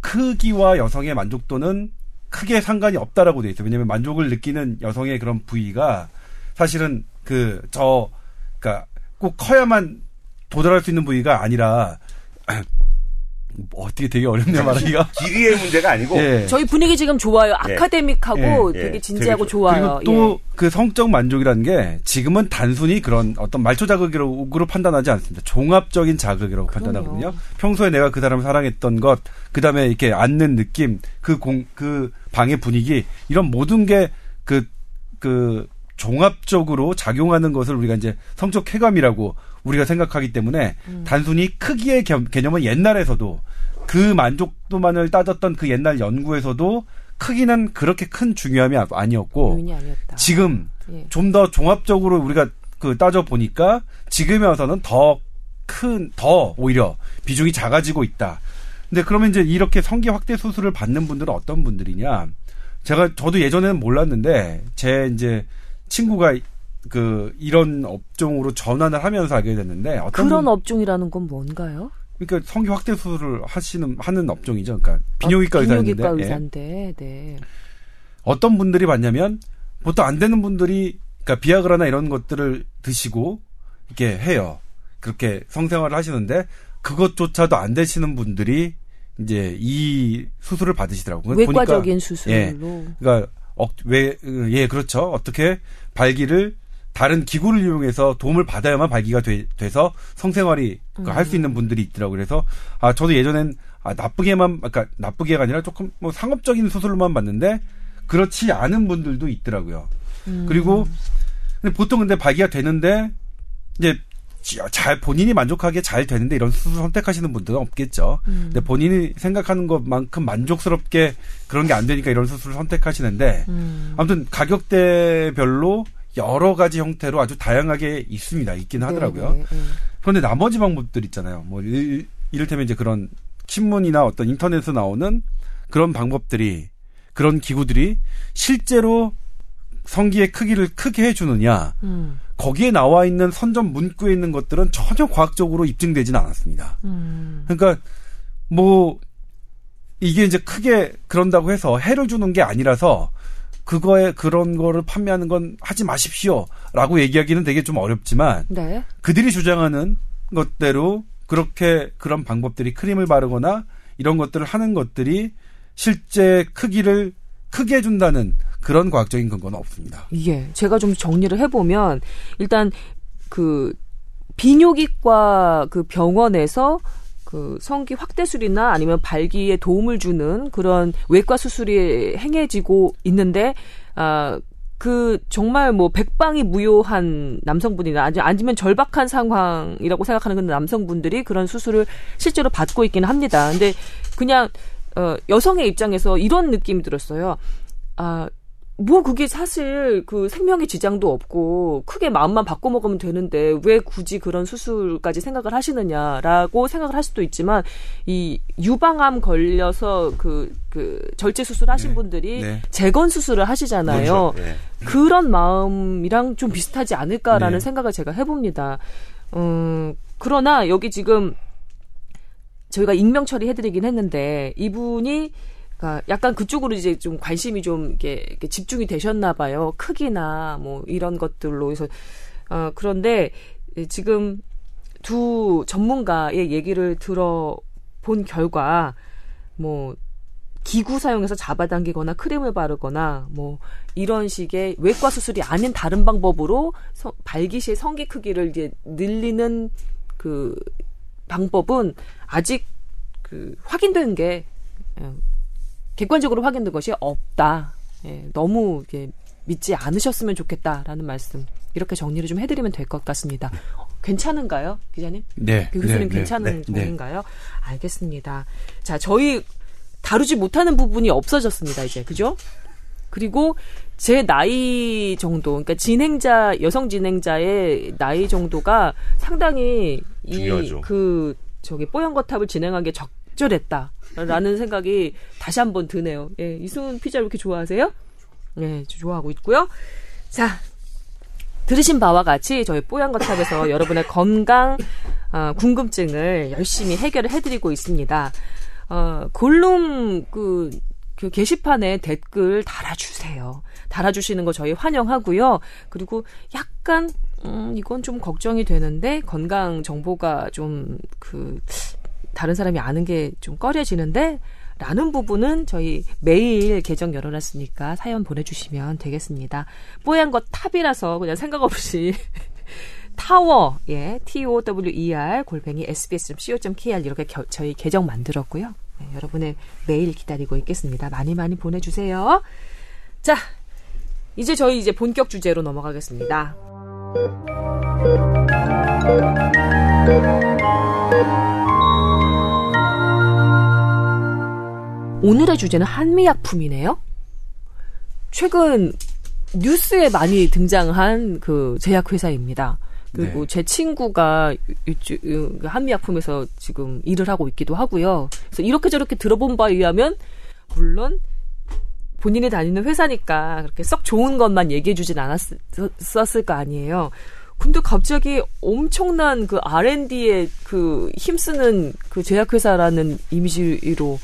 크기와 여성의 만족도는 크게 상관이 없다라고 돼 있어요. 왜냐면 만족을 느끼는 여성의 그런 부위가 사실은 그러니까 꼭 커야만 도달할 수 있는 부위가 아니라 어떻게 되게 어렵냐 말하기가. 길이의 문제가 아니고. 예. 저희 분위기 지금 좋아요. 아카데믹하고 예. 되게 진지하고 되게 좋아요. 그리고 또 그 예. 성적 만족이라는 게 지금은 단순히 그런 어떤 말초 자극으로 판단하지 않습니다. 종합적인 자극이라고 판단하거든요. 평소에 내가 그 사람을 사랑했던 것, 그 다음에 이렇게 앉는 느낌, 그 방의 분위기, 이런 모든 게 종합적으로 작용하는 것을 우리가 이제 성적 쾌감이라고 우리가 생각하기 때문에 단순히 크기의 개념은 옛날에서도 그 만족도만을 따졌던 그 옛날 연구에서도 크기는 그렇게 큰 중요함이 아니었고 지금 예. 좀 더 종합적으로 우리가 그 따져보니까 지금에 와서는 더 오히려 비중이 작아지고 있다. 근데 그러면 이제 이렇게 성기 확대 수술을 받는 분들은 어떤 분들이냐. 저도 예전에는 몰랐는데 제 이제 친구가 그 이런 업종으로 전환을 하면서 알게 됐는데 그런 업종이라는 건 뭔가요? 그러니까 성기 확대 수술을 하는 업종이죠. 그러니까 비뇨기과 의사인데 예. 네. 어떤 분들이 봤냐면 보통 안 되는 분들이 그러니까 비아그라나 이런 것들을 드시고 이렇게 해요. 그렇게 성생활을 하시는데 그것조차도 안 되시는 분들이 이제 이 수술을 받으시더라고요. 외과적인 보니까, 수술로. 예. 그러니까 예 그렇죠. 어떻게 발기를 다른 기구를 이용해서 도움을 받아야만 발기가 돼서 성생활이 할 수 있는 분들이 있더라고요. 그래서 저도 예전엔 나쁘게가 아니라 조금 뭐 상업적인 수술로만 봤는데 그렇지 않은 분들도 있더라고요. 그리고 보통 근데 발기가 되는데 이제 잘 본인이 만족하게 잘 되는데 이런 수술 선택하시는 분들은 없겠죠. 근데 본인이 생각하는 것만큼 만족스럽게 그런 게 안 되니까 이런 수술을 선택하시는데 아무튼 가격대별로 여러 가지 형태로 아주 다양하게 있긴 하더라고요. 그런데 나머지 방법들 있잖아요. 뭐 이를테면 이제 그런 신문이나 어떤 인터넷에서 나오는 그런 방법들이 그런 기구들이 실제로 성기의 크기를 크게 해주느냐 거기에 나와 있는 선전 문구에 있는 것들은 전혀 과학적으로 입증되지는 않았습니다. 그러니까 뭐 이게 이제 크게 그런다고 해서 해를 주는 게 아니라서 그거에 그런 거를 판매하는 건 하지 마십시오라고 얘기하기는 되게 좀 어렵지만 네. 그들이 주장하는 것대로 그렇게 그런 방법들이 크림을 바르거나 이런 것들을 하는 것들이 실제 크기를 크게 해준다는 그런 과학적인 근거는 없습니다. 예. 제가 좀 정리를 해보면, 일단, 비뇨기과 병원에서 성기 확대술이나 아니면 발기에 도움을 주는 그런 외과 수술이 행해지고 있는데, 정말 백방이 무효한 남성분이나 아니면 절박한 상황이라고 생각하는 그런 남성분들이 그런 수술을 실제로 받고 있긴 합니다. 근데 그냥, 여성의 입장에서 이런 느낌이 들었어요. 그게 사실 생명의 지장도 없고 크게 마음만 바꿔먹으면 되는데 왜 굳이 그런 수술까지 생각을 하시느냐라고 생각을 할 수도 있지만 이 유방암 걸려서 절제 수술 하신 분들이 재건 수술을 하시잖아요. 네. 그런 마음이랑 좀 비슷하지 않을까라는 생각을 제가 해봅니다. 그러나 여기 지금 저희가 익명 처리해드리긴 했는데 이분이 약간 그쪽으로 이제 좀 관심이 좀 이렇게 집중이 되셨나 봐요. 크기나 이런 것들로 해서 그런데 지금 두 전문가의 얘기를 들어본 결과 기구 사용해서 잡아당기거나 크림을 바르거나 이런 식의 외과 수술이 아닌 다른 방법으로 발기시의 성기 크기를 이제 늘리는 그 방법은 아직 확인된 게 객관적으로 확인된 것이 없다. 예, 너무 믿지 않으셨으면 좋겠다라는 말씀. 이렇게 정리를 좀 해드리면 될 것 같습니다. 괜찮은가요, 기자님? 네. 교수님 괜찮은 정인가요? 네. 알겠습니다. 자, 저희 다루지 못하는 부분이 없어졌습니다. 이제 그죠? 그리고 제 나이 정도, 그러니까 여성 진행자의 나이 정도가 상당히 중요하죠. 뽀얀거탑을 진행하기에 적절했다라는 생각이 다시 한번 드네요. 예, 이승훈 피자 이렇게 좋아하세요? 예, 좋아하고 있고요. 자, 들으신 바와 같이 저희 뽀얀거탑에서 여러분의 건강 궁금증을 열심히 해결을 해드리고 있습니다. 골룸 그 게시판에 댓글 달아주세요. 달아주시는 거 저희 환영하고요. 그리고 약간 이건 좀 걱정이 되는데 건강 정보가 좀 다른 사람이 아는 게 좀 꺼려지는데 라는 부분은 저희 매일 계정 열어놨으니까 사연 보내주시면 되겠습니다. 뽀얀 거 탑이라서 그냥 생각 없이 타워 tower@sbs.co.kr 이렇게 저희 계정 만들었고요. 네, 여러분의 메일 기다리고 있겠습니다. 많이 많이 보내주세요. 자, 이제 저희 본격 주제로 넘어가겠습니다. 오늘의 주제는 한미약품이네요. 최근 뉴스에 많이 등장한 제약회사입니다. 그리고 제 친구가 한미약품에서 지금 일을 하고 있기도 하고요. 그래서 이렇게 저렇게 들어본 바에 의하면 물론 본인이 다니는 회사니까 그렇게 썩 좋은 것만 얘기해 주진 않았었을 거 아니에요. 근데 갑자기 엄청난 R&D에 힘쓰는 제약회사라는 이미지로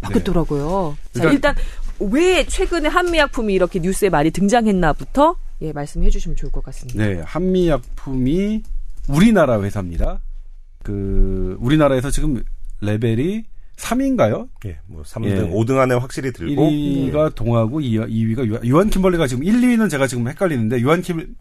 바뀌었더라고요. 네. 자, 일단 왜 최근에 한미약품이 이렇게 뉴스에 많이 등장했나부터 말씀해 주시면 좋을 것 같습니다. 네, 한미약품이 우리나라 회사입니다. 우리나라에서 지금 레벨이 3위인가요? 예, 3등, 5등 안에 확실히 들고 1위가 동아고 2위가 유한 킴벌리가 지금 1, 2위는 제가 지금 헷갈리는데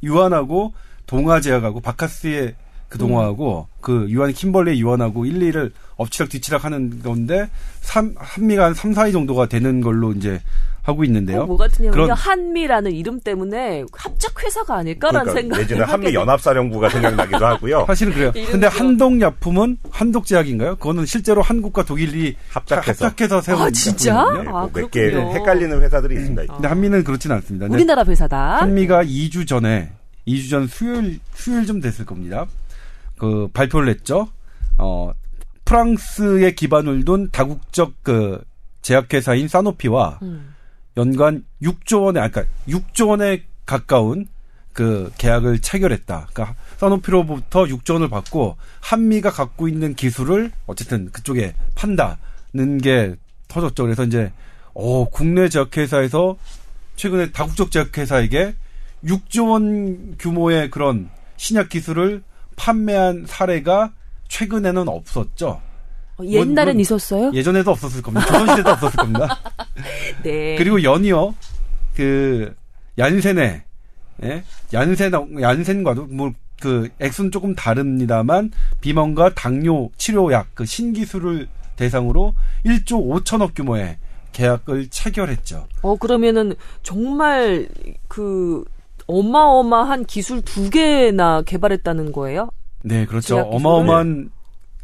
유한하고 동아제약하고 바카스의 그 동화하고 그 유한 킴벌리 유한하고 1, 2를 엎치락 뒤치락 하는 건데 한미가 한 3, 4위 정도가 되는 걸로 이제 하고 있는데요. 뭐 같은 경우는 한미라는 이름 때문에 합작 회사가 아닐까라는 그러니까 생각이 예전에 한미 연합사령부가 생각나기도 하고요. 사실은 그래요. 근데 한독약품은 한독제약인가요? 그거는 실제로 한국과 독일이 합작해서 세운 약품이거든요. 아 진짜? 네, 아, 몇 개 헷갈리는 회사들이 있습니다. 근데 한미는 그렇진 않습니다. 우리나라 회사다. 한미가 2주 전 수요일쯤 됐을 겁니다. 그 발표를 했죠. 프랑스에 기반을 둔 다국적 그 제약회사인 사노피와 연간 6조 원에 가까운 그 계약을 체결했다. 그러니까 사노피로부터 6조 원을 받고 한미가 갖고 있는 기술을 어쨌든 그쪽에 판다는 게 터졌죠. 그래서 이제 국내 제약회사에서 최근에 다국적 제약회사에게 6조 원 규모의 그런 신약 기술을 판매한 사례가 최근에는 없었죠. 옛날엔 있었어요? 예전에도 없었을 겁니다. 조선시대도 없었을 겁니다. 네. 그리고 연이어 그 얀센의 얀센과도 뭐 그 액수는 조금 다릅니다만 비만과 당뇨 치료약 그 신기술을 대상으로 1조 5천억 규모의 계약을 체결했죠. 그러면은 정말 그 어마어마한 기술 2개나 개발했다는 거예요? 네, 그렇죠. 어마어마한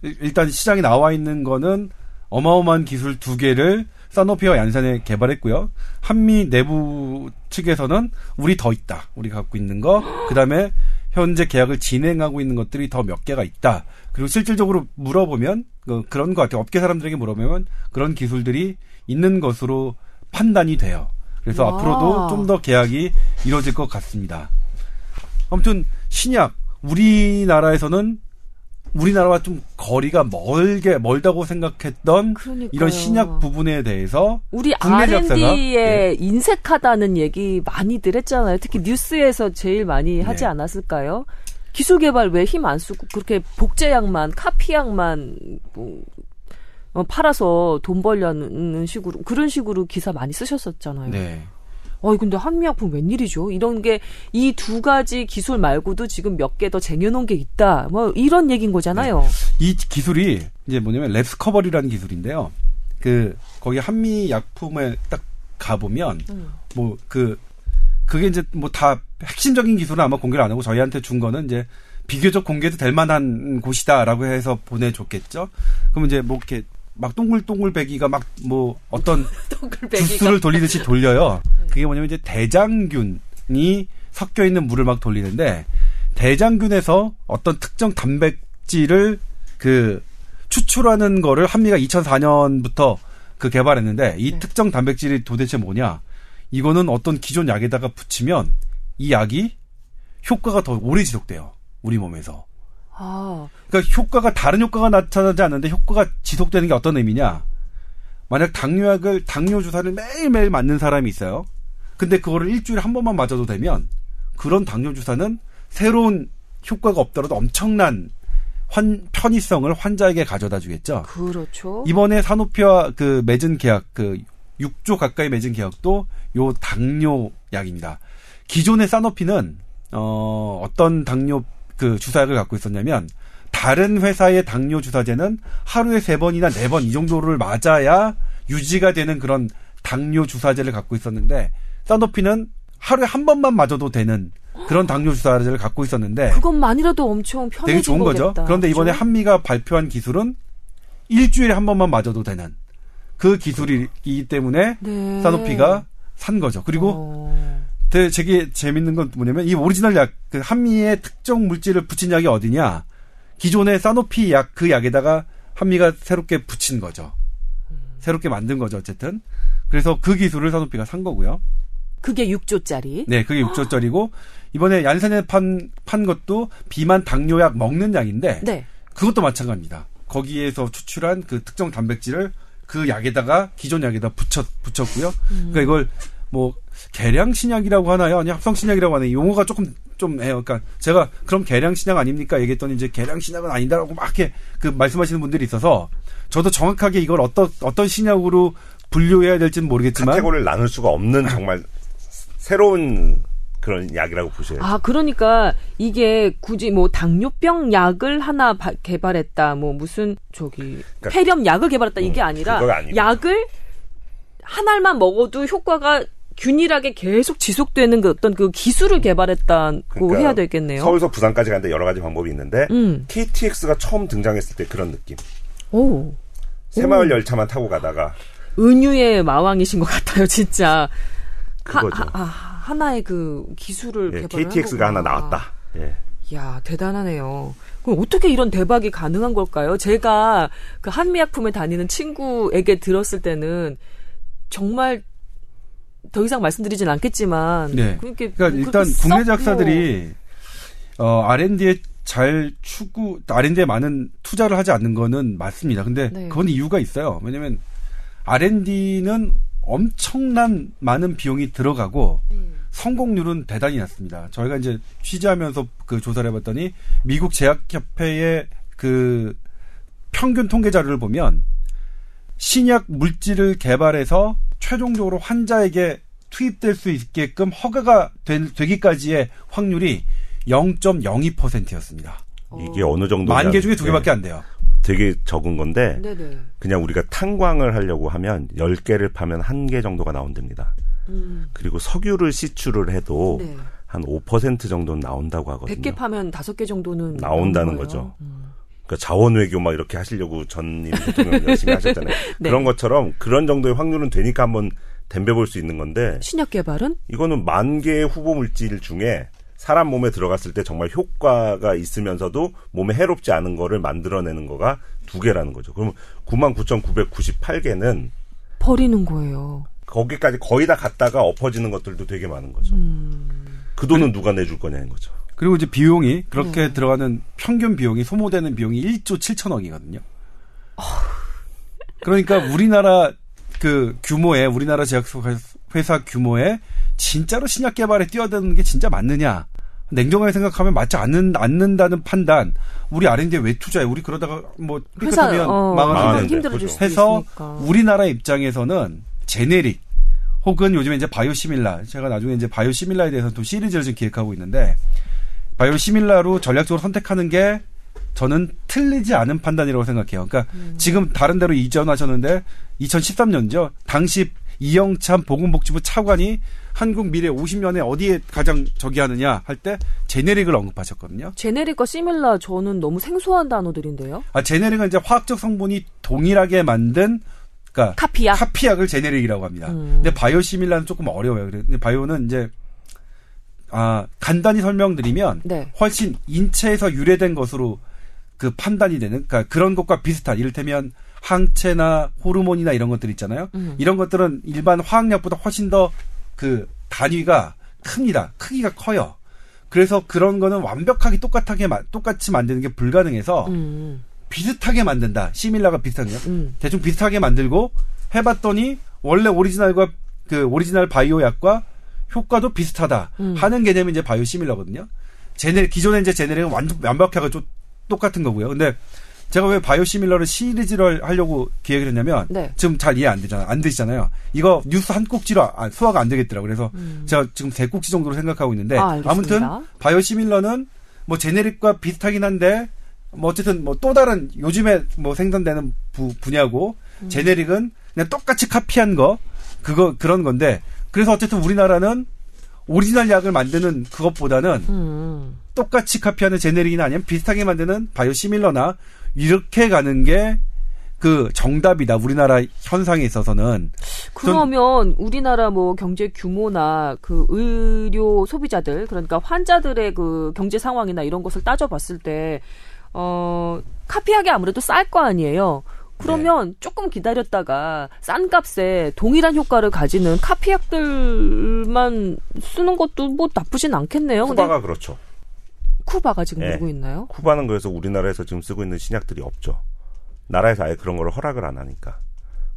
일단 시장에 나와 있는 거는 어마어마한 기술 2개를 사노피와 얀센에 개발했고요. 한미 내부 측에서는 우리 더 있다. 우리가 갖고 있는 거. 그다음에 현재 계약을 진행하고 있는 것들이 더 몇 개가 있다. 그리고 실질적으로 물어보면 그런 것 같아요. 업계 사람들에게 물어보면 그런 기술들이 있는 것으로 판단이 돼요. 그래서 와. 앞으로도 좀 더 계약이 이루어질 것 같습니다. 아무튼 신약 우리나라에서는 우리나라와 좀 거리가 멀다고 생각했던 그러니까요. 이런 신약 부분에 대해서 우리 R&D에 인색하다는 얘기 많이들 했잖아요. 특히 뉴스에서 제일 많이 하지 않았을까요? 기술 개발 왜 힘 안 쓰고 그렇게 복제약만 카피약만 뭐 팔아서 돈 벌려는 식으로 그런 식으로 기사 많이 쓰셨었잖아요. 네. 근데 한미약품 웬일이죠? 이런 게 이 2가지 기술 말고도 지금 몇 개 더 쟁여놓은 게 있다. 뭐 이런 얘기인 거잖아요. 네. 이 기술이 이제 뭐냐면 랩스커버리라는 기술인데요. 그 거기 한미약품에 딱 가보면 뭐 그게 이제 뭐 다 핵심적인 기술은 아마 공개를 안 하고 저희한테 준 거는 이제 비교적 공개도 될 만한 곳이다라고 해서 보내줬겠죠. 그럼 이제 뭐 이렇게 막 동글동글배기가 막 뭐 어떤 주스를 돌리듯이 돌려요. 그게 뭐냐면 이제 대장균이 섞여 있는 물을 막 돌리는데 대장균에서 어떤 특정 단백질을 그 추출하는 거를 한미가 2004년부터 그 개발했는데 이 특정 단백질이 도대체 뭐냐? 이거는 어떤 기존 약에다가 붙이면 이 약이 효과가 더 오래 지속돼요. 우리 몸에서. 그러니까 효과가 다른 효과가 나타나지 않는데 효과가 지속되는 게 어떤 의미냐? 만약 당뇨 주사를 매일매일 맞는 사람이 있어요. 근데 그거를 일주일에 한 번만 맞아도 되면 그런 당뇨 주사는 새로운 효과가 없더라도 엄청난 편의성을 환자에게 가져다 주겠죠. 그렇죠. 이번에 사노피와 그 맺은 계약 그 6조 가까이 맺은 계약도 요 당뇨 약입니다. 기존의 사노피는 어떤 당뇨 그 주사약을 갖고 있었냐면 다른 회사의 당뇨 주사제는 하루에 3번이나 4번 이 정도를 맞아야 유지가 되는 그런 당뇨 주사제를 갖고 있었는데 사노피는 하루에 한 번만 맞아도 되는 그런 당뇨 주사제를 갖고 있었는데 그것만이라도 엄청 편해진 되게 좋은 거겠다. 거죠. 그런데 이번에 그렇죠? 한미가 발표한 기술은 일주일에 한 번만 맞아도 되는 그 기술이기 때문에 사노피가 산 거죠. 그리고 되게 재밌는 건 뭐냐면 이 오리지널 약, 그 한미의 특정 물질을 붙인 약이 어디냐? 기존의 사노피 약, 그 약에다가 한미가 새롭게 붙인 거죠. 새롭게 만든 거죠, 어쨌든. 그래서 그 기술을 사노피가 산 거고요. 그게 6조짜리? 네, 그게 6조짜리고 이번에 얀센에 판 것도 비만 당뇨약 먹는 약인데 그것도 마찬가지입니다. 거기에서 추출한 그 특정 단백질을 그 약에다가 기존 약에다 붙였고요. 그러니까 이걸 뭐 계량 신약이라고 하나요? 아니 합성 신약이라고 하나요? 용어가 좀 해요. 그러니까 제가 그럼 계량 신약 아닙니까? 얘기했더니 이제 계량 신약은 아니다라고 막 이렇게 그 말씀하시는 분들이 있어서 저도 정확하게 이걸 어떤 신약으로 분류해야 될지는 모르겠지만 카테고리를 나눌 수가 없는 정말 새로운 그런 약이라고 보셔야죠. 아, 그러니까 이게 굳이 뭐 당뇨병 약을 하나 개발했다, 뭐 무슨 저기 그러니까, 폐렴 약을 개발했다 이게 아니라 약을 한 알만 먹어도 효과가 균일하게 계속 지속되는 그 어떤 그 기술을 개발했다고 그러니까 해야 되겠네요. 서울에서 부산까지 가는데 여러 가지 방법이 있는데 KTX가 처음 등장했을 때 그런 느낌. 오. 새마을 열차만 타고 가다가 은유의 마왕이신 것 같아요, 진짜. 그거죠. 하나의 그 기술을 예, 개발한 KTX가 하나 나왔다. 예. 이야, 대단하네요. 그럼 어떻게 이런 대박이 가능한 걸까요? 제가 그 한미약품에 다니는 친구에게 들었을 때는 정말 더 이상 말씀드리진 않겠지만 네. 그러니까 일단 국내 작사들이 R&D에 잘 R&D에 많은 투자를 하지 않는 거는 맞습니다. 근데 네. 그건 이유가 있어요. 왜냐면 R&D는 엄청난 많은 비용이 들어가고 성공률은 대단히 낮습니다. 저희가 이제 취재하면서 그 조사를 해봤더니 미국 제약협회의 그 평균 통계 자료를 보면 신약 물질을 개발해서 최종적으로 환자에게 투입될 수 있게끔 허가가 되기까지의 확률이 0.02%였습니다. 이게 어느 정도? 10,000개 중에 2개밖에 안 돼요. 되게 적은 건데 네네. 그냥 우리가 탄광을 하려고 하면 10개를 파면 1개 정도가 나온답니다. 그리고 석유를 시추를 해도 네. 한 5% 정도는 나온다고 하거든요. 100개 파면 5개 정도는 나온다는 거죠. 그러니까 자원외교 막 이렇게 하시려고 전임 대통령 열심히 하셨잖아요. 네. 그런 것처럼 그런 정도의 확률은 되니까 한번 덤벼볼 수 있는 건데 신약 개발은? 이거는 10,000개의 후보 물질 중에 사람 몸에 들어갔을 때 정말 효과가 있으면서도 몸에 해롭지 않은 거를 만들어내는 거가 2개라는 거죠. 그러면 99,998개는 버리는 거예요. 거기까지 거의 다 갔다가 엎어지는 것들도 되게 많은 거죠. 그 돈은 누가 내줄 거냐는 거죠. 그리고 이제 비용이 그렇게 들어가는 평균 비용이 소모되는 비용이 1조 7천억이거든요. 그러니까 우리나라 그 규모에 우리나라 제약회사 규모에 진짜로 신약 개발에 뛰어드는 게 진짜 맞느냐? 냉정하게 생각하면 맞지 않는다는 판단. 우리 R&D에 왜 투자해? 우리 그러다가 뭐 삐끗하면 망하는데. 해서 우리나라 입장에서는 제네릭 혹은 요즘에 이제 바이오시밀러. 제가 나중에 이제 바이오시밀러에 대해서 또 시리즈를 지금 기획하고 있는데 바이오시밀러로 전략적으로 선택하는 게 저는 틀리지 않은 판단이라고 생각해요. 그러니까 지금 다른 데로 이전하셨는데 2013년죠. 당시 이영찬 보건복지부 차관이 한국 미래 50년에 어디에 가장 저기 하느냐 할 때 제네릭을 언급하셨거든요. 제네릭과 시밀러 저는 너무 생소한 단어들인데요. 아, 제네릭은 이제 화학적 성분이 동일하게 만든 그러니까 카피약을 제네릭이라고 합니다. 근데 바이오시밀러는 조금 어려워요. 근데 바이오는 이제 간단히 설명드리면 네. 훨씬 인체에서 유래된 것으로 그 판단이 되는 그러니까 그런 것과 비슷한 이를테면 항체나 호르몬이나 이런 것들 있잖아요. 이런 것들은 일반 화학약보다 훨씬 더 그 단위가 큽니다. 크기가 커요. 그래서 그런 거는 완벽하게 똑같이 만드는 게 불가능해서 비슷하게 만든다. 시밀러가 비슷한 거요. 대충 비슷하게 만들고 해봤더니 원래 오리지널과 그 오리지널 바이오약과 효과도 비슷하다 하는 개념이 이제 바이오시밀러거든요. 기존에 이제 제네릭은 완전 완벽하게 똑같은 거고요. 근데 제가 왜 바이오시밀러를 시리즈를 하려고 기획을 했냐면 네. 지금 잘 이해 안 되시잖아요. 이거 뉴스 한 꼭지로 소화가 안 되겠더라고요. 그래서 제가 지금 3꼭지 정도로 생각하고 있는데 아무튼 바이오시밀러는 뭐 제네릭과 비슷하긴 한데 뭐 어쨌든 뭐 또 다른 요즘에 뭐 생산되는 분야고 제네릭은 그냥 똑같이 카피한 거 그런 건데 그래서 어쨌든 우리나라는 오리지널 약을 만드는 그것보다는 똑같이 카피하는 제네릭이나 아니면 비슷하게 만드는 바이오시밀러나 이렇게 가는 게 그 정답이다. 우리나라 현상에 있어서는. 그러면 우리나라 뭐 경제 규모나 그 의료 소비자들 그러니까 환자들의 그 경제 상황이나 이런 것을 따져봤을 때 카피하기 아무래도 쌀 거 아니에요. 그러면 네. 조금 기다렸다가 싼 값에 동일한 효과를 가지는 카피약들만 쓰는 것도 뭐 나쁘진 않겠네요. 쿠바가 근데 그렇죠. 쿠바가 지금 누르고 네. 있나요? 쿠바는 그래서 우리나라에서 지금 쓰고 있는 신약들이 없죠. 나라에서 아예 그런 걸 허락을 안 하니까.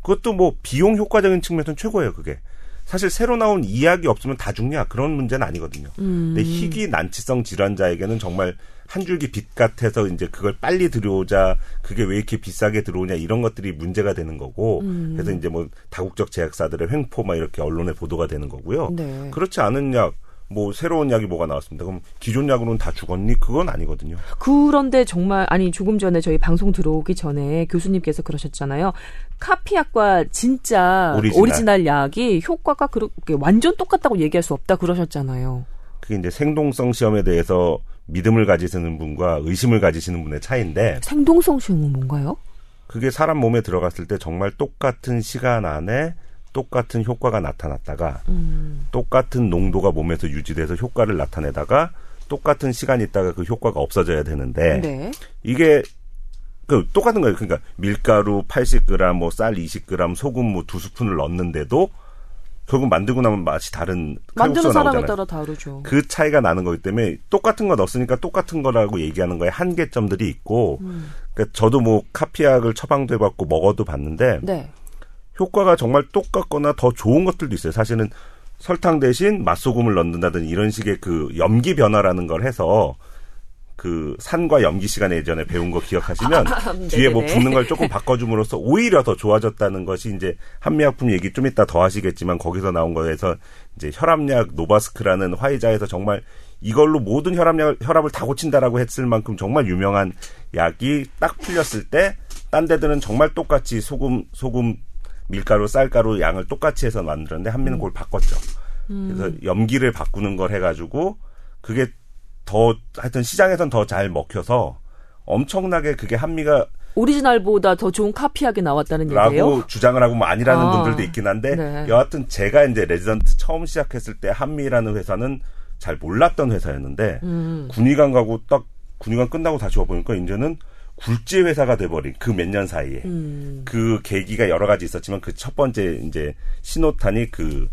그것도 뭐 비용 효과적인 측면에서는 최고예요. 그게. 사실 새로 나온 이 약이 없으면 다 죽냐? 그런 문제는 아니거든요. 근데 희귀 난치성 질환자에게는 정말 한 줄기 빛 같아서 이제 그걸 빨리 들여오자, 그게 왜 이렇게 비싸게 들어오냐 이런 것들이 문제가 되는 거고, 그래서 이제 뭐 다국적 제약사들의 횡포 막 이렇게 언론에 보도가 되는 거고요. 네. 그렇지 않은 약 뭐 새로운 약이 뭐가 나왔습니다. 그럼 기존 약으로는 다 죽었니? 그건 아니거든요. 그런데 정말 아니 조금 전에 저희 방송 들어오기 전에 교수님께서 그러셨잖아요. 카피약과 진짜 오리지널 약이 효과가 그렇게 완전 똑같다고 얘기할 수 없다 그러셨잖아요. 그게 이제 생동성 시험에 대해서 믿음을 가지시는 분과 의심을 가지시는 분의 차이인데 생동성 시험은 뭔가요? 그게 사람 몸에 들어갔을 때 정말 똑같은 시간 안에 똑같은 효과가 나타났다가 똑같은 농도가 몸에서 유지돼서 효과를 나타내다가 똑같은 시간 있다가 그 효과가 없어져야 되는데 네. 이게 그 똑같은 거예요. 그러니까 밀가루 80g, 뭐 쌀 20g, 소금 뭐 2스푼을 넣었는데도 결국 만들고 나면 맛이 다른 만드는 사람에 따라 다르죠. 그 차이가 나는 거기 때문에 똑같은 거 넣었으니까 똑같은 거라고 얘기하는 거에 한계점들이 있고 그러니까 저도 뭐 카피약을 처방도 해봤고 먹어도 봤는데 네. 효과가 정말 똑같거나 더 좋은 것들도 있어요. 사실은 설탕 대신 맛소금을 넣는다든지 이런 식의 그 염기 변화라는 걸 해서 그 산과 염기 시간에 예전에 배운 거 기억하시면 뒤에 뭐 붓는 걸 조금 바꿔줌으로써 오히려 더 좋아졌다는 것이 이제 한미약품 얘기 좀 이따 더 하시겠지만 거기서 나온 거에서 이제 혈압약 노바스크라는 화이자에서 정말 이걸로 모든 혈압을 다 고친다라고 했을 만큼 정말 유명한 약이 딱 풀렸을 때 딴 데들은 정말 똑같이 소금 밀가루, 쌀가루 양을 똑같이 해서 만들었는데 한미는 그걸 바꿨죠. 그래서 염기를 바꾸는 걸 해가지고 그게 더 하여튼 시장에선 더 잘 먹혀서 엄청나게 그게 한미가 오리지널보다 더 좋은 카피약이 나왔다는 얘기예요? 라고 주장을 하고 뭐 아니라는 분들도 있긴 한데 네. 여하튼 제가 이제 레지던트 처음 시작했을 때 한미라는 회사는 잘 몰랐던 회사였는데 군의관 가고 딱 군의관 끝나고 다시 와보니까 이제는 굴지 회사가 돼버린 그 몇 년 사이에 그 계기가 여러 가지 있었지만 그 첫 번째 이제 신호탄이 그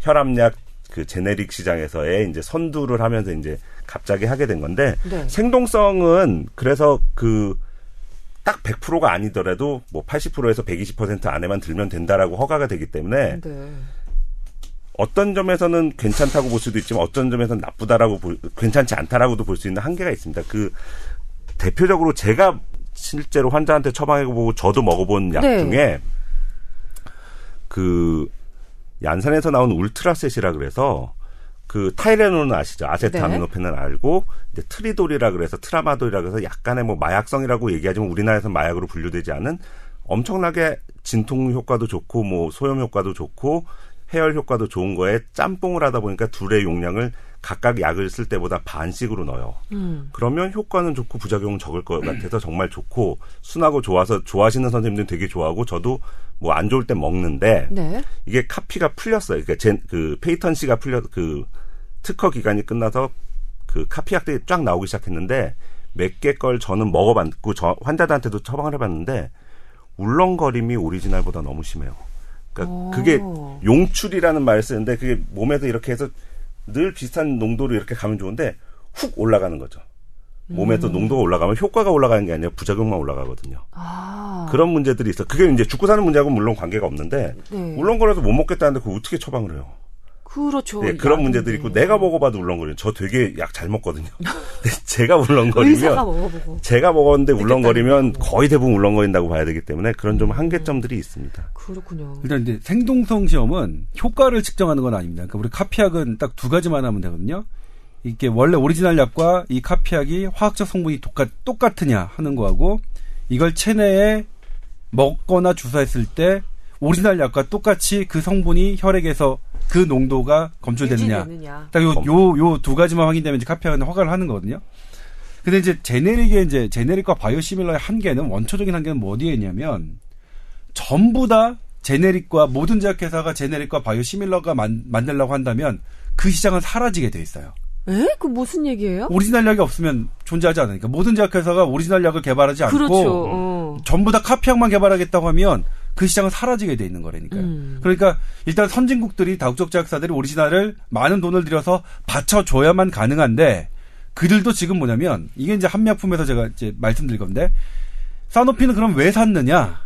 혈압약 그 제네릭 시장에서의 이제 선두를 하면서 이제 갑자기 하게 된 건데 네. 생동성은 그래서 그 딱 100%가 아니더라도 뭐 80%에서 120% 안에만 들면 된다라고 허가가 되기 때문에 네. 어떤 점에서는 괜찮다고 볼 수도 있지만 어떤 점에서는 나쁘다라고 괜찮지 않다라고도 볼 수 있는 한계가 있습니다. 그 대표적으로 제가 실제로 환자한테 처방해보고 저도 먹어본 약 네. 중에 그 얀센에서 나온 울트라셋이라 그래서 그 타이레놀은 아시죠? 아세트아미노펜은 네. 알고 이제 트리돌이라 그래서 트라마돌이라 그래서 약간의 뭐 마약성이라고 얘기하지만 우리나라에서 마약으로 분류되지 않은 엄청나게 진통 효과도 좋고 뭐 소염 효과도 좋고 해열 효과도 좋은 거에 짬뽕을 하다 보니까 둘의 용량을 각각 약을 쓸 때보다 반씩으로 넣어요. 그러면 효과는 좋고 부작용은 적을 것 같아서 정말 좋고 순하고 좋아서 좋아하시는 선생님들은 되게 좋아하고 저도 뭐 안 좋을 때 먹는데 네. 이게 카피가 풀렸어요. 그러니까 그 페이턴시가 그 특허 기간이 끝나서 그 카피약들이 쫙 나오기 시작했는데 몇 개 걸 저는 먹어봤고 환자들한테도 처방을 해봤는데 울렁거림이 오리지널보다 너무 심해요. 그러니까 그게 용출이라는 말을 쓰는데 그게 몸에서 이렇게 해서 늘 비슷한 농도로 이렇게 가면 좋은데 훅 올라가는 거죠. 몸에서 농도가 올라가면 효과가 올라가는 게 아니라 부작용만 올라가거든요. 아. 그런 문제들이 있어. 그게 이제 죽고 사는 문제하고는 물론 관계가 없는데 네. 울렁거려서 못 먹겠다는데 그거 어떻게 처방을 해요? 그렇죠. 네, 그런 문제들이 있고 내가 먹어봐도 울렁거려요. 저 되게 약 잘 먹거든요. 제가 울렁거리면 의사가 먹어보고. 제가 먹었는데 울렁거리면 거의 대부분 울렁거린다고 봐야 되기 때문에 그런 좀 한계점들이 있습니다. 그렇군요. 일단 이제 생동성 시험은 효과를 측정하는 건 아닙니다. 그러니까 우리 카피약은 딱 두 가지만 하면 되거든요. 이게 원래 오리지널 약과 이 카피약이 화학적 성분이 똑같으냐 하는 거하고 이걸 체내에 먹거나 주사했을 때 오리지널 약과 똑같이 그 성분이 혈액에서 그 농도가 검출되느냐. 딱 요 두 가지만 확인되면 이제 카피약은 허가를 하는 거거든요. 근데 이제 제네릭과 바이오시밀러의 한계는 원초적인 한계는 뭐 어디에 있냐면 전부 다 제네릭과 모든 제약회사가 제네릭과 바이오시밀러가 만들려고 한다면 그 시장은 사라지게 돼 있어요. 에? 그 무슨 얘기예요? 오리지널 약이 없으면 존재하지 않으니까 모든 제약회사가 오리지널 약을 개발하지 않고 그렇죠. 전부 다 카피약만 개발하겠다고 하면 그 시장은 사라지게 돼 있는 거라니까요. 그러니까 일단 선진국들이 다국적 제약사들이 오리지널을 많은 돈을 들여서 받쳐줘야만 가능한데 그들도 지금 뭐냐면 이게 이제 한미약품에서 제가 이제 말씀드릴 건데 사노피는 그럼 왜 샀느냐?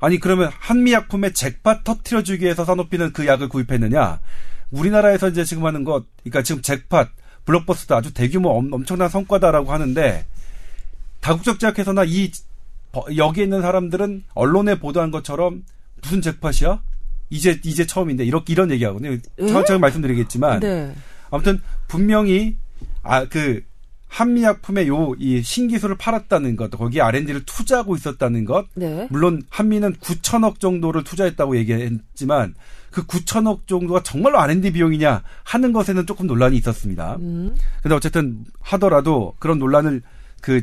아니 그러면 한미약품의 잭팟 터트려주기 위해서 사노피는 그 약을 구입했느냐? 우리나라에서 이제 지금 하는 것, 그러니까 지금 잭팟, 블록버스터 아주 대규모 엄청난 성과다라고 하는데 다국적 제약회사나 여기 있는 사람들은 언론에 보도한 것처럼 무슨 잭팟이야? 이제 처음인데 이렇게 이런 얘기하거든요. 제가 말씀드리겠지만 네. 아무튼 분명히 그 한미약품의 이 신기술을 팔았다는 것, 거기에 R&D를 투자하고 있었다는 것, 네. 물론 한미는 9천억 정도를 투자했다고 얘기했지만 그 9천억 정도가 정말로 R&D 비용이냐 하는 것에는 조금 논란이 있었습니다. 근데 어쨌든 하더라도 그런 논란을 그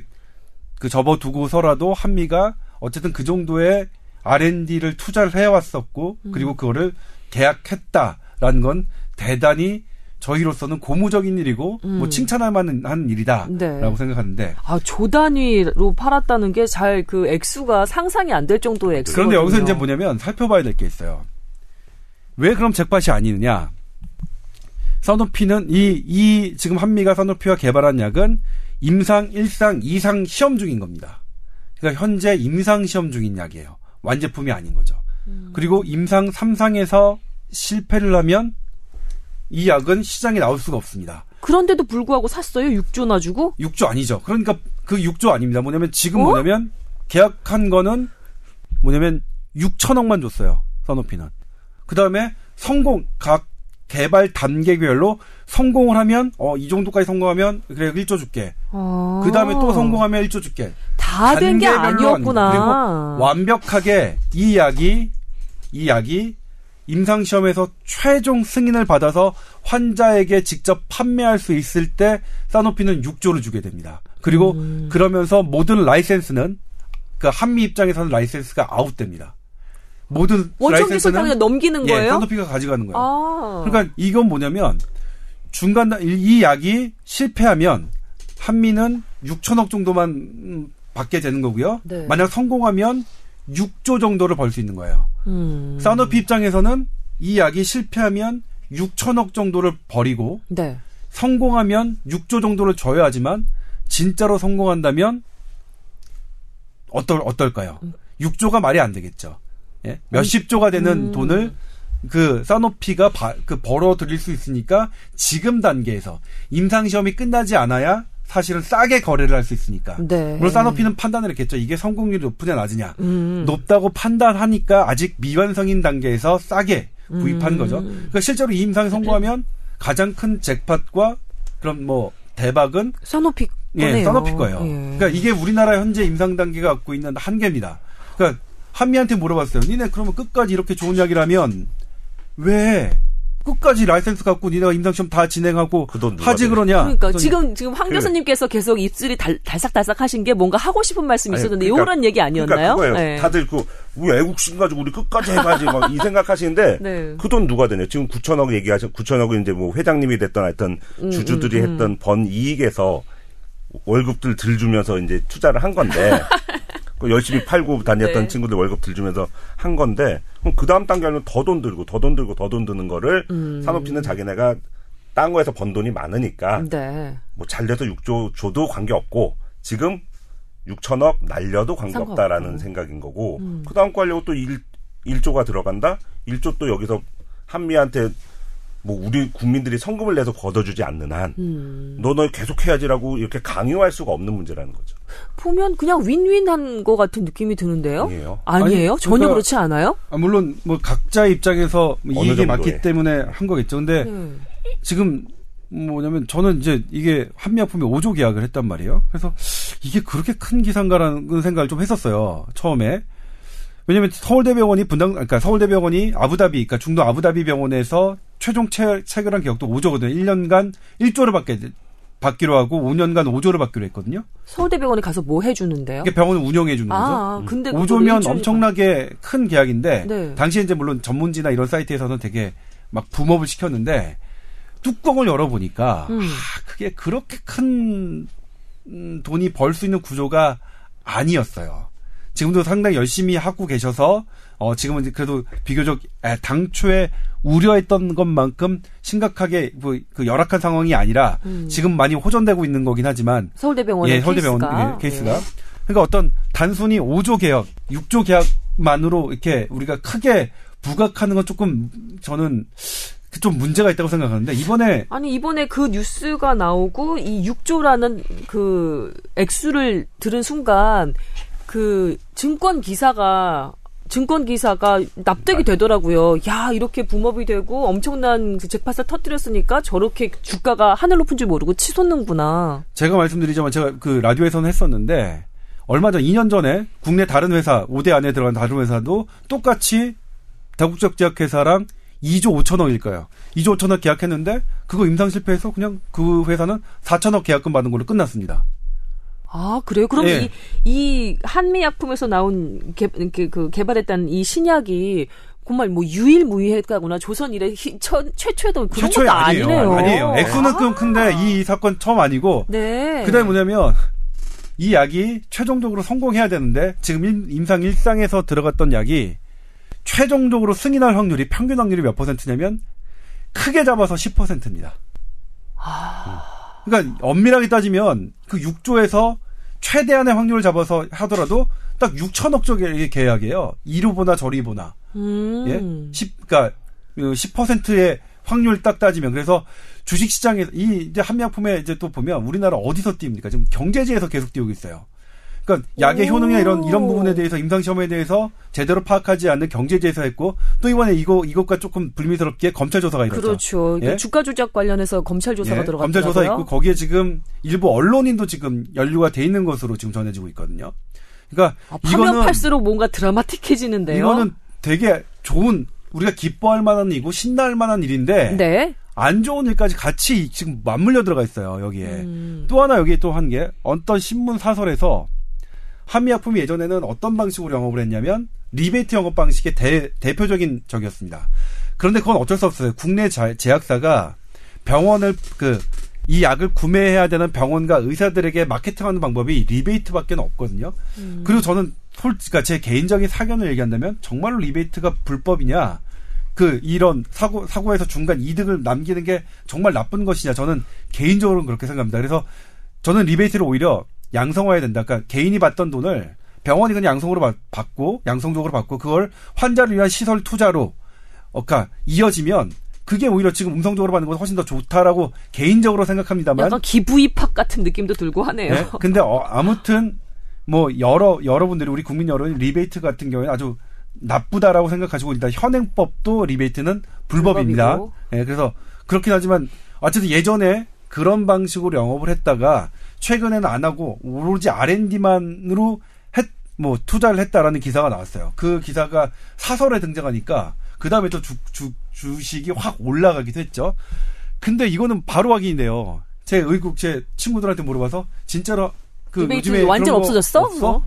접어두고서라도 한미가 어쨌든 그 정도의 R&D를 투자를 해왔었고 그리고 그거를 계약했다라는 건 대단히 저희로서는 고무적인 일이고 뭐 칭찬할 만한 일이다라고 네. 생각하는데 조단위로 팔았다는 게 잘 그 액수가 상상이 안 될 정도의 액수. 그런데 여기서 이제 뭐냐면 살펴봐야 될 게 있어요. 왜 그럼 잭팟이 아니느냐? 사노피는 이 지금 한미가 사노피와 개발한 약은 임상 1상 2상 시험 중인 겁니다. 그러니까 현재 임상 시험 중인 약이에요. 완제품이 아닌 거죠. 그리고 임상 3상에서 실패를 하면 이 약은 시장에 나올 수가 없습니다. 그런데도 불구하고 샀어요? 6조나 주고? 6조 아니죠. 그러니까 그 6조 아닙니다. 뭐냐면 지금 뭐냐면 계약한 거는 뭐냐면 6천억만 줬어요. 사노피는. 그다음에 각 개발 단계별로 성공을 하면 이 정도까지 성공하면 그래 1조 줄게. 그다음에 또 성공하면 1조 줄게. 다 된 게 아니었구나. 그리고 완벽하게 이 약이 임상시험에서 최종 승인을 받아서 환자에게 직접 판매할 수 있을 때 사노피는 6조를 주게 됩니다. 그리고 그러면서 모든 라이센스는 한미 입장에서는 라이센스가 아웃됩니다. 모든 라이센스는 그냥 넘기는 거예요? 사노피가 가져가는 거예요. 그러니까 이건 뭐냐면 이 약이 실패하면 한미는 6천억 정도만 받게 되는 거고요. 네. 만약 성공하면 6조 정도를 벌 수 있는 거예요. 사노피 입장에서는 이 약이 실패하면 6천억 정도를 벌이고 네. 성공하면 6조 정도를 줘야 하지만 진짜로 성공한다면 어떨까요? 6조가 말이 안 되겠죠. 예? 몇십조가 되는 돈을 사노피가 벌어들일 수 있으니까 지금 단계에서 임상시험이 끝나지 않아야 사실은 싸게 거래를 할 수 있으니까. 네. 물론 사노피는 판단을 했겠죠. 이게 성공률이 높으냐 낮으냐. 높다고 판단하니까 아직 미완성인 단계에서 싸게 구입한 거죠. 그러니까 실제로 이 임상에 성공하면 가장 큰 잭팟과 그럼 대박은 사노피 거예요. 예, 사노피 거예요. 예. 그러니까 이게 우리나라 현재 임상 단계가 갖고 있는 한계입니다. 그러니까 한미한테 물어봤어요. 니네 그러면 끝까지 이렇게 좋은 약이라면 왜? 끝까지 라이센스 갖고 니네가 임상시험 다 진행하고 하지 그러냐. 그러니까 지금 황 교수님께서 계속 입술이 달싹달싹 하신 게 뭔가 하고 싶은 말씀이 있었는데 요런 얘기 아니었나요? 그러니까 네. 다들 우리 애국심 가지고 우리 끝까지 해봐야지 막 이 생각하시는데 네. 그 돈 누가 되냐. 지금 9천억 얘기하신 9천억은 이제 회장님이 됐던 하여튼 주주들이 했던 번 이익에서 월급들 들주면서 이제 투자를 한 건데 열심히 팔고 다녔던 네. 친구들 월급 들주면서 한 건데 그럼 그 다음 단계는 더 돈 드는 거를 사노피는 자기네가 딴 거에서 번 돈이 많으니까 네. 잘 돼서 6조 줘도 관계없고 지금 6천억 날려도 관계없다라는 생각인 거고 그 다음 거 하려고 또 1조가 들어간다? 1조 또 여기서 한미한테 우리 국민들이 성금을 내서 걷어주지 않는 한 너 계속 해야지라고 이렇게 강요할 수가 없는 문제라는 거죠. 보면 그냥 윈윈한 것 같은 느낌이 드는데요. 아니에요? 아니, 전혀 그렇지 않아요? 물론 각자 입장에서 이익이 맞기 때문에 한 거겠죠. 근데 지금 뭐냐면 저는 이제 이게 한미약품이 5조 계약을 했단 말이에요. 그래서 이게 그렇게 큰 기사인가라는 생각을 좀 했었어요. 처음에. 왜냐면 서울대병원이 아부다비, 그러니까 중동 아부다비 병원에서 최종 체결한 계약도 5조거든요. 1년간 1조를 받기로 하고 5년간 5조를 받기로 했거든요. 서울대병원에 가서 뭐 해주는데요? 병원을 운영해 주는 거죠. 근데 5조면 엄청나게 큰 계약인데 네. 당시에 이제 물론 전문지나 이런 사이트에서는 되게 막 붐업을 시켰는데 뚜껑을 열어보니까 그게 그렇게 큰 돈이 벌 수 있는 구조가 아니었어요. 지금도 상당히 열심히 하고 계셔서 지금은 그래도 비교적 당초에 우려했던 것만큼 심각하게 그 열악한 상황이 아니라 지금 많이 호전되고 있는 거긴 하지만 서울대병원의 케이스가. 그러니까 어떤 단순히 5조 개혁, 6조 개혁만으로 이렇게 우리가 크게 부각하는 건 조금 저는 좀 문제가 있다고 생각하는데 이번에 그 뉴스가 나오고 이 6조라는 그 액수를 들은 순간 그 증권 기사가 증권기사가 납득이 되더라고요. 야, 이렇게 붐업이 되고 엄청난 잭팟을 터뜨렸으니까 저렇게 주가가 하늘 높은 줄 모르고 치솟는구나. 제가 말씀드리자면 제가 그 라디오에서는 했었는데 얼마 전 2년 전에 국내 다른 회사 5대 안에 들어간 다른 회사도 똑같이 다국적 제약회사랑 2조 5천억일 거예요. 2조 5천억 계약했는데 그거 임상 실패해서 그냥 그 회사는 4천억 계약금 받은 걸로 끝났습니다. 아, 그래요? 그럼 네. 이 한미약품에서 나온 개발했다는 이 신약이 정말 뭐 유일무이했다거나 조선 이래 최초에도 그런 것도 아니에요. 아니에요. 액수는 좀 큰데 이 사건 처음 아니고. 네. 그다음에 뭐냐면 이 약이 최종적으로 성공해야 되는데 지금 임상 1상에서 들어갔던 약이 최종적으로 승인할 확률이 평균 확률이 몇 %냐면 크게 잡아서 10%입니다. 아. 그러니까 엄밀하게 따지면 그 6조에서 최대한의 확률을 잡아서 하더라도 딱 6천억 쪽의 계약이에요. 이리 보나 저리 보나. 예? 10%의 확률 딱 따지면 그래서 주식 시장에 이 이제 한미약품에 이제 또 보면 우리나라 어디서 띄웁니까? 지금 경제지에서 계속 띄우고 있어요. 그러니까 약의 효능이나 이런 부분에 대해서 임상 시험에 대해서 제대로 파악하지 않는 경제지에서 했고 또 이번에 이것과 조금 불미스럽게 검찰 조사가 있었죠. 그렇죠. 예? 주가 조작 관련해서 검찰 조사가 예? 들어갔더라고요. 검찰 조사 있고 거기에 지금 일부 언론인도 지금 연루가 돼 있는 것으로 지금 전해지고 있거든요. 그러니까 파면 팔수록 뭔가 드라마틱해지는데요. 이거는 되게 좋은 우리가 기뻐할 만한 일이고 신나할 만한 일인데 네. 안 좋은 일까지 같이 지금 맞물려 들어가 있어요. 여기에. 또 하나 여기에 또 한 게 어떤 신문 사설에서 한미약품이 예전에는 어떤 방식으로 영업을 했냐면 리베이트 영업 방식의 대표적인 적이었습니다. 그런데 그건 어쩔 수 없어요. 국내 제약사가 병원을 이 약을 구매해야 되는 병원과 의사들에게 마케팅하는 방법이 리베이트밖에 없거든요. 그리고 저는 그러니까 제 개인적인 사견을 얘기한다면 정말로 리베이트가 불법이냐? 이런 사고에서 중간 이득을 남기는 게 정말 나쁜 것이냐? 저는 개인적으로는 그렇게 생각합니다. 그래서 저는 리베이트를 오히려 양성화해야 된다. 그러니까 개인이 받던 돈을 병원이 그냥 양성적으로 받고 그걸 환자를 위한 시설 투자로 이어지면 그게 오히려 지금 음성적으로 받는 것이 훨씬 더 좋다라고 개인적으로 생각합니다만 약간 기부입학 같은 느낌도 들고 하네요. 네? 근데 아무튼 뭐 여러분들이 우리 국민 여론이 리베이트 같은 경우에는 아주 나쁘다라고 생각하시고 일단 현행법도 리베이트는 불법입니다. 네, 그래서 그렇긴 하지만 어쨌든 예전에 그런 방식으로 영업을 했다가 최근에는 안 하고 오로지 R&D만으로 투자를 했다라는 기사가 나왔어요. 그 기사가 사설에 등장하니까 그 다음에 또 주식이 확 올라가기도 했죠. 근데 이거는 바로 확인인데요. 제 친구들한테 물어봐서 진짜로 요즘에 완전 없어졌어? 없어?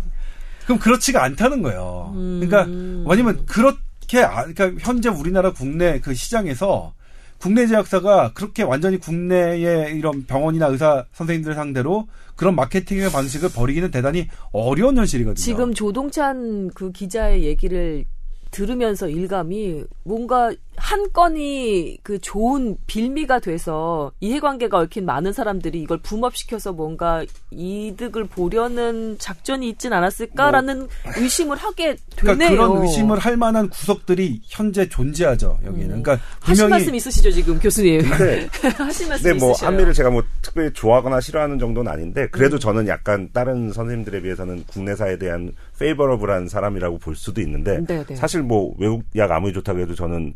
그럼 그렇지가 않다는 거예요. 그러니까 왜냐면 그러니까 현재 우리나라 국내 그 시장에서 국내 제약사가 그렇게 완전히 국내의 이런 병원이나 의사 선생님들 상대로 그런 마케팅의 방식을 벌이기는 대단히 어려운 현실이거든요. 지금 조동찬 그 기자의 얘기를 들으면서 일감이 뭔가 한 건이 그 좋은 빌미가 돼서 이해관계가 얽힌 많은 사람들이 이걸 붐업시켜서 뭔가 이득을 보려는 작전이 있진 않았을까라는 의심을 하게 되네요. 그러니까 그런 의심을 할 만한 구석들이 현재 존재하죠. 여기는. 그러니까 하실 말씀 있으시죠 지금 교수님. 네. 하실 말씀 있으시죠. 한미를 제가 특별히 좋아하거나 싫어하는 정도는 아닌데 그래도 저는 약간 다른 선생님들에 비해서는 국내사에 대한 페이버러블한 사람이라고 볼 수도 있는데 네네. 사실 외국 약 아무리 좋다고 해도 저는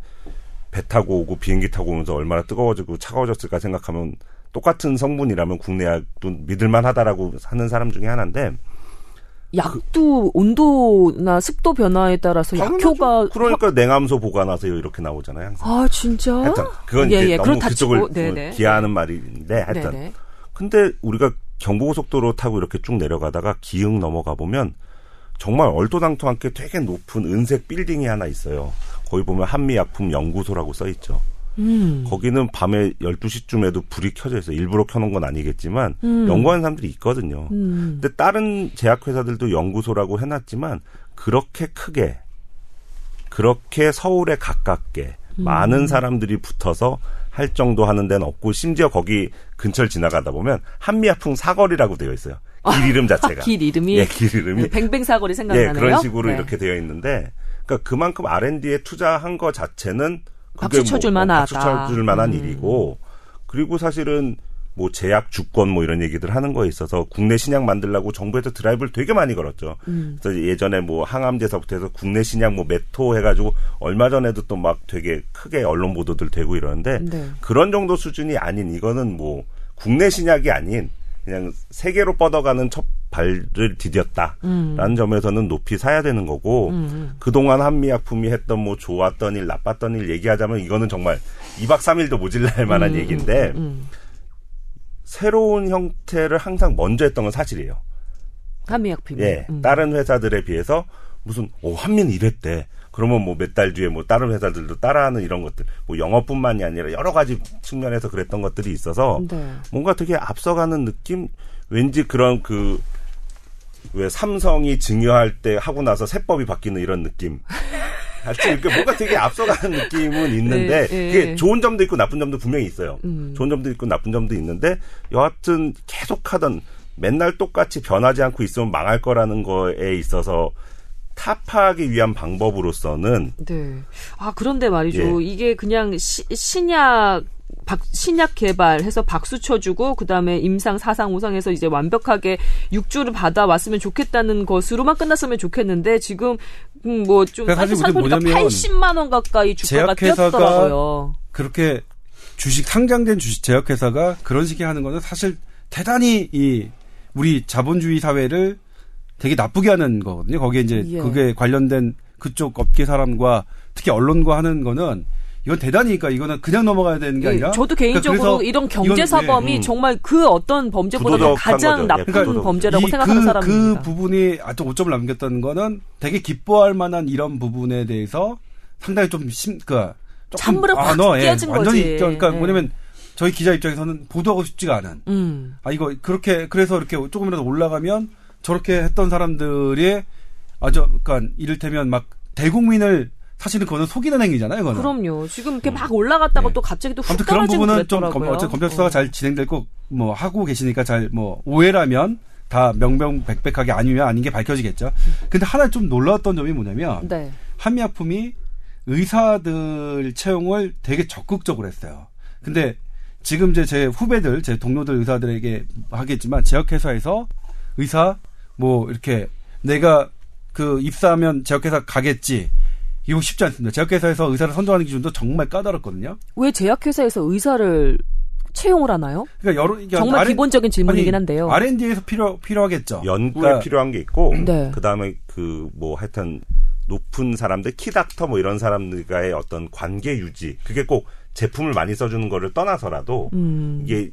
배 타고 오고 비행기 타고 오면서 얼마나 뜨거워지고 차가워졌을까 생각하면 똑같은 성분이라면 국내 약도 믿을만 하다라고 하는 사람 중에 하나인데 약도 온도나 습도 변화에 따라서 약효가 그러니까 냉암소 보관하세요 이렇게 나오잖아요 항상. 아 진짜? 하여튼 그건 이제 너무 그쪽을 비하하는 말인데 하여튼 네네. 근데 우리가 경부고속도로 타고 이렇게 쭉 내려가다가 기흥 넘어가 보면 정말 얼토당토않게 되게 높은 은색 빌딩이 하나 있어요. 거기 보면 한미약품연구소라고 써있죠. 거기는 밤에 12시쯤에도 불이 켜져 있어요. 일부러 켜놓은 건 아니겠지만 연구하는 사람들이 있거든요. 근데 다른 제약회사들도 연구소라고 해놨지만 그렇게 크게 그렇게 서울에 가깝게 많은 사람들이 붙어서 할 정도 하는 데는 없고 심지어 거기 근처를 지나가다 보면 한미약품 사거리라고 되어 있어요. 길 이름 자체가. 길 이름이? 예, 길 이름이. 뱅뱅 사거리 생각나네요. 예, 그런 식으로 네. 이렇게 되어 있는데 그러니까 그만큼 R&D에 투자한 거 자체는 그게 박수 쳐줄 만한 일이고 그리고 사실은 뭐 제약 주권 뭐 이런 얘기들 하는 거에 있어서 국내 신약 만들려고 정부에서 드라이브를 되게 많이 걸었죠. 그래서 예전에 뭐 항암제서부터 해서 국내 신약 뭐 메토 해가지고 얼마 전에도 또 막 되게 크게 언론 보도들 되고 이러는데 네. 그런 정도 수준이 아닌 이거는 뭐 국내 신약이 아닌 그냥 세계로 뻗어가는 첫 발을 디뎠다라는 점에서는 높이 사야 되는 거고 그동안 한미약품이 했던 뭐 좋았던 일 나빴던 일 얘기하자면 이거는 정말 2박 3일도 모질랄 만한 얘기인데 새로운 형태를 항상 먼저 했던 건 사실이에요. 한미약품이. 예, 다른 회사들에 비해서 무슨 한미는 이랬대. 그러면 뭐 몇 달 뒤에 뭐 다른 회사들도 따라하는 이런 것들, 뭐 영업뿐만이 아니라 여러 가지 측면에서 그랬던 것들이 있어서 네. 뭔가 되게 앞서가는 느낌, 왠지 그런 왜 삼성이 증여할 때 하고 나서 세법이 바뀌는 이런 느낌. 그러니까 뭔가 되게 앞서가는 느낌은 있는데 네, 그게 네. 좋은 점도 있고 나쁜 점도 분명히 있어요. 좋은 점도 있고 나쁜 점도 있는데 여하튼 계속하던 맨날 똑같이 변하지 않고 있으면 망할 거라는 거에 있어서 타파하기 위한 방법으로서는 네. 아 그런데 말이죠. 예. 이게 그냥 신약 개발해서 박수 쳐주고 그다음에 임상, 사상, 오상에서 이제 완벽하게 6주를 받아왔으면 좋겠다는 것으로만 끝났으면 좋겠는데 지금 뭐 좀 사실 보니까 80만 원 가까이 주가가 뛰었더라고요. 그렇게 상장된 주식 제약회사가 그런 식의 하는 거는 사실 대단히 우리 자본주의 사회를 되게 나쁘게 하는 거거든요. 거기에 이제 예. 그게 관련된 그쪽 업계 사람과 특히 언론과 하는 거는 이건 대단히니까 이거는 그냥 넘어가야 되는 게 아니라. 저도 개인적으로 그러니까 이런 경제사범이 정말 그 어떤 범죄보다 가장 나쁜 그러니까 범죄라고 생각하는 사람입니다. 그 부분이 아주 오점을 남겼다는 거는 되게 기뻐할 만한 이런 부분에 대해서 상당히 좀 찬물에 확 끼어진 거지. 완전히 그러니까 뭐냐면 저희 기자 입장에서는 보도하고 싶지가 않은. 이거 그렇게 그래서 이렇게 조금이라도 올라가면 저렇게 했던 사람들이 아주 그러니까 이를테면 막 대국민을 사실은 그거는 속이는 행위잖아요, 이거는. 그럼요. 지금 이렇게 막 올라갔다가 네. 또 갑자기 또 훅 떨어지고 그런 부분은 그랬더라고요. 좀 어쨌든 검찰 수사가 잘 진행될 거 뭐 하고 계시니까 잘 뭐 오해라면 다 명명백백하게 아니면 아닌 게 밝혀지겠죠. 근데 하나 좀 놀라웠던 점이 뭐냐면 네. 한미약품이 의사들 채용을 되게 적극적으로 했어요. 근데 지금 이제 제 후배들, 제 동료들 의사들에게 하겠지만 제약회사에서 의사 뭐 이렇게 내가 그 입사하면 제약회사 가겠지. 이거 쉽지 않습니다. 제약회사에서 의사를 선정하는 기준도 정말 까다롭거든요. 왜 제약회사에서 의사를 채용을 하나요? 그러니까 정말 기본적인 질문이긴 한데요. R&D에서 필요하겠죠. 연구에 필요한 게 있고 네. 그다음에 뭐 하여튼 높은 사람들, 키닥터 뭐 이런 사람들과의 어떤 관계 유지. 그게 꼭 제품을 많이 써주는 거를 떠나서라도 이게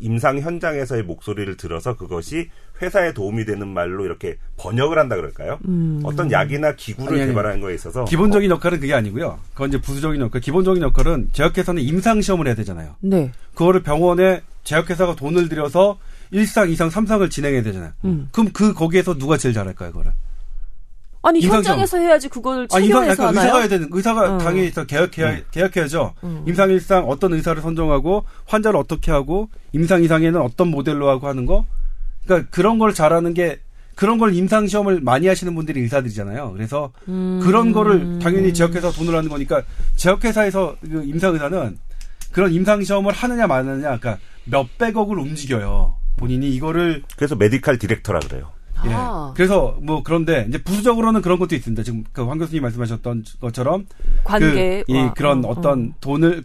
임상 현장에서의 목소리를 들어서 그것이 회사에 도움이 되는 말로 이렇게 번역을 한다 그럴까요? 어떤 약이나 기구를 개발하는 거에 있어서 기본적인 역할은 그게 아니고요. 그건 이제 부수적인 역할. 기본적인 역할은 제약회사는 임상 시험을 해야 되잖아요. 네. 그거를 병원에 제약회사가 돈을 들여서 1상, 2상, 3상을 진행해야 되잖아요. 그럼 거기에서 누가 제일 잘할까요, 그거를? 아니 현장에서 시험. 해야지 그걸 채용해서 하나요? 의사가 해야 되는 의사가 당연히 계약해야죠. 임상 1상 어떤 의사를 선정하고 환자를 어떻게 하고 임상 2상에는 어떤 모델로 하고 하는 거. 그러니까 그런 걸 잘하는 게 그런 걸 임상 시험을 많이 하시는 분들이 의사들이잖아요. 그래서 그런 거를 당연히 제약회사 돈을 하는 거니까 제약회사에서 그 임상 의사는 그런 임상 시험을 하느냐 마느냐 그러니까 몇백억을 움직여요. 본인이 이거를 그래서 메디컬 디렉터라 그래요. 예. 그래서 뭐 그런데 이제 부수적으로는 그런 것도 있습니다. 지금 그 황 교수님 말씀하셨던 것처럼 관계 그런 어떤 돈을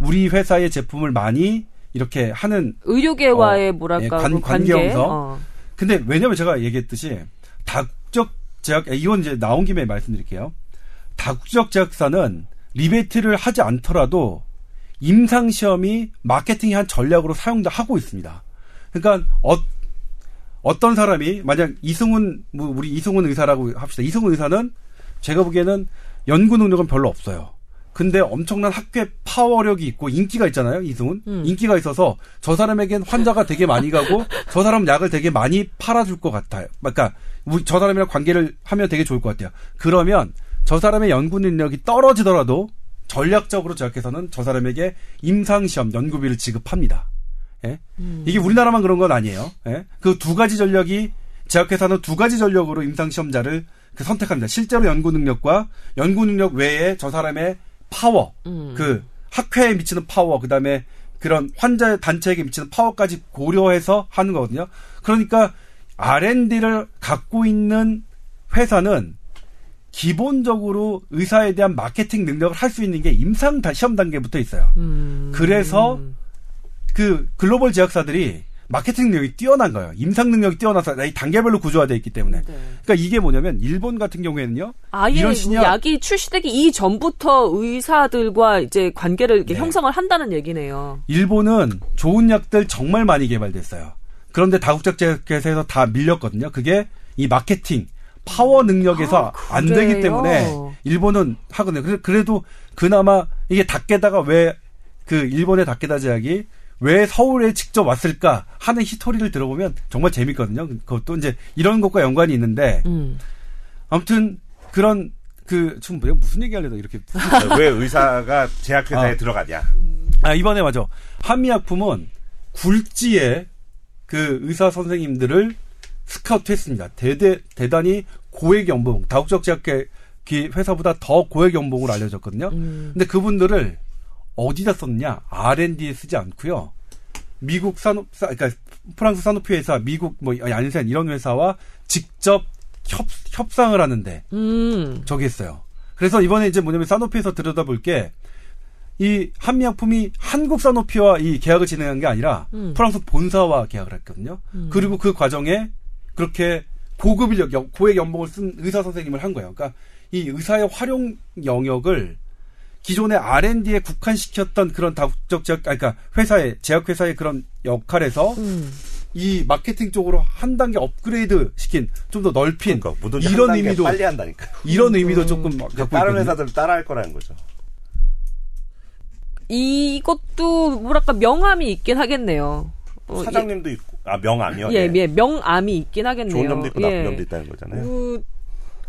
우리 회사의 제품을 많이 이렇게 하는 의료계와의 관계형성. 근데 왜냐면 제가 얘기했듯이 다국적 제약 이건 이제 나온 김에 말씀드릴게요. 다국적 제약사는 리베이트를 하지 않더라도 임상 시험이 마케팅의 한 전략으로 사용도 하고 있습니다. 그러니까 어떤 사람이 만약 우리 이승훈 의사라고 합시다. 이승훈 의사는 제가 보기에는 연구 능력은 별로 없어요. 근데 엄청난 학계 파워력이 있고 인기가 있잖아요. 이승훈. 인기가 있어서 저 사람에겐 환자가 되게 많이 가고 저 사람 약을 되게 많이 팔아줄 것 같아요. 그러니까 저 사람이랑 관계를 하면 되게 좋을 것 같아요. 그러면 저 사람의 연구 능력이 떨어지더라도 전략적으로 제약회사는 저 사람에게 임상시험 연구비를 지급합니다. 예? 이게 우리나라만 그런 건 아니에요. 예? 그 두 가지 전략이 제약회사는 두 가지 전략으로 임상시험자를 선택합니다. 실제로 연구 능력 외에 저 사람의 파워, 학회에 미치는 파워, 그 다음에 그런 환자 단체에게 미치는 파워까지 고려해서 하는 거거든요. 그러니까 R&D를 갖고 있는 회사는 기본적으로 의사에 대한 마케팅 능력을 할 수 있는 게 임상 시험 단계부터 있어요. 그래서 그 글로벌 제약사들이 마케팅 능력이 뛰어난 거예요. 임상 능력이 뛰어나서 단계별로 구조화되어 있기 때문에. 네. 그러니까 이게 뭐냐면 일본 같은 경우에는요. 아예 이런 약이 출시되기 이전부터 의사들과 이제 관계를 이렇게 네. 형성을 한다는 얘기네요. 일본은 좋은 약들 정말 많이 개발됐어요. 그런데 다국적 제약회사에서 다 밀렸거든요. 그게 이 마케팅 파워 능력에서 안 되기 때문에 일본은 하거든요. 그래도 그나마 이게 다케다가 왜 그 일본의 다케다 제약이 왜 서울에 직접 왔을까 하는 히스토리를 들어보면 정말 재밌거든요. 그것도 이제 이런 것과 연관이 있는데 아무튼 그런 그 지금 내가 무슨 얘기하려다 이렇게 왜 의사가 제약회사에 들어가냐? 아 이번에 맞아 한미약품은 굴지에 그 의사 선생님들을 스카우트했습니다. 대단히 고액 연봉, 다국적 제약계 회사보다 더 고액 연봉으로 알려졌거든요. 근데 그분들을 어디다 썼냐? R&D에 쓰지 않고요. 미국 그러니까 프랑스 사노피 회사, 미국 뭐 얀센 이런 회사와 직접 협상을 하는데 저기 했어요. 그래서 이번에 이제 뭐냐면 사노피에서 들여다볼 게 이 한미약품이 한국 사노피와 이 계약을 진행한 게 아니라 프랑스 본사와 계약을 했거든요. 그리고 그 과정에 그렇게 고액 연봉을 쓴 의사 선생님을 한 거예요. 그러니까 이 의사의 활용 영역을 기존의 R&D에 국한시켰던 그런 다국적 제약, 그러니까 제약회사의 그런 역할에서 이 마케팅 쪽으로 한 단계 업그레이드 시킨, 좀 더 넓힌, 그러니까 이런 의미도 빨리 한다니까. 이런 의미도 조금 갖고 있거든요. 다른 회사들 따라할 거라는 거죠. 이것도 뭐랄까 명암이 있긴 하겠네요. 사장님도 있고 명암이요? 예, 명암이 있긴 하겠네요. 좋은 점도 있고 나쁜 점도 있다는 거잖아요.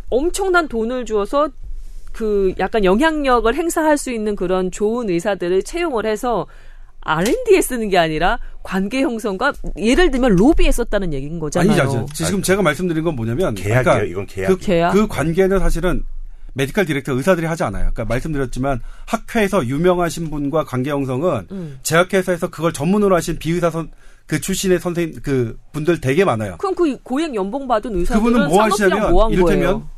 엄청난 돈을 주어서 그 약간 영향력을 행사할 수 있는 그런 좋은 의사들을 채용을 해서 R&D에 쓰는 게 아니라 관계 형성과 예를 들면 로비에 썼다는 얘기인 거잖아요. 아니죠. 지금 제가 말씀드린 건 뭐냐면 계약이에요. 이건 계약이에요. 그 관계는 사실은 메디컬 디렉터 의사들이 하지 않아요. 그러니까 말씀드렸지만 학회에서 유명하신 분과 관계 형성은 제약회사에서 그걸 전문으로 하신 비의사 그 출신의 선생님 그 분들 되게 많아요. 그럼 그 고액 연봉 받은 의사들은 산업이랑 뭐 한 거예요?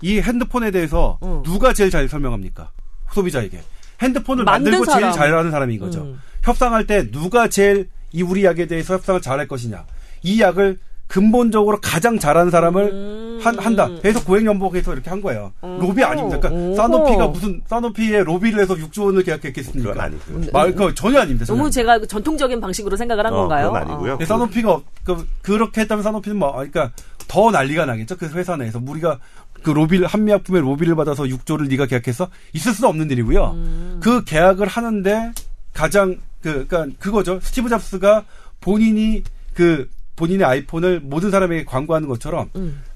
이 핸드폰에 대해서 누가 제일 잘 설명합니까? 소비자에게. 핸드폰을 만들고 사람. 제일 잘하는 사람인 거죠. 협상할 때 누가 제일 이 우리 약에 대해서 협상을 잘할 것이냐. 이 약을 근본적으로 가장 잘하는 사람을 한다. 그래서 고액연봉해서 이렇게 한 거예요. 로비 아닙니다. 그러니까 사노피가 무슨 사노피에 로비를 해서 6조 원을 계약했겠습니까? 그건 아니고요. 그거 전혀 아닙니다. 너무 제가 전통적인 방식으로 생각을 한 건가요? 그건 아니고요. 근데 사노피가 그렇게 했다면 사노피는 그러니까 더 난리가 나겠죠. 그 회사 내에서 우리가 그 로비를 한미약품의 로비를 받아서 6조를 네가 계약했어? 있을 수 없는 일이고요. 그 계약을 하는데 가장 그러니까 그거죠. 스티브 잡스가 본인의 아이폰을 모든 사람에게 광고하는 것처럼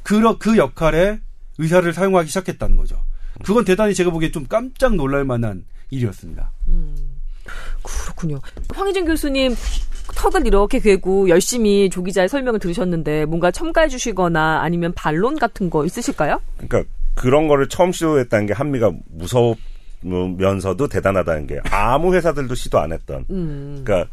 그 역할에 의사를 사용하기 시작했다는 거죠. 그건 대단히 제가 보기에 좀 깜짝 놀랄 만한 일이었습니다. 그렇군요. 황희진 교수님 턱을 이렇게 괴고 열심히 조 기자의 설명을 들으셨는데 뭔가 첨가해 주시거나 아니면 반론 같은 거 있으실까요? 그러니까 그런 거를 처음 시도했다는 게 한미가 무서우면서도 대단하다는 게 아무 회사들도 시도 안 했던 그러니까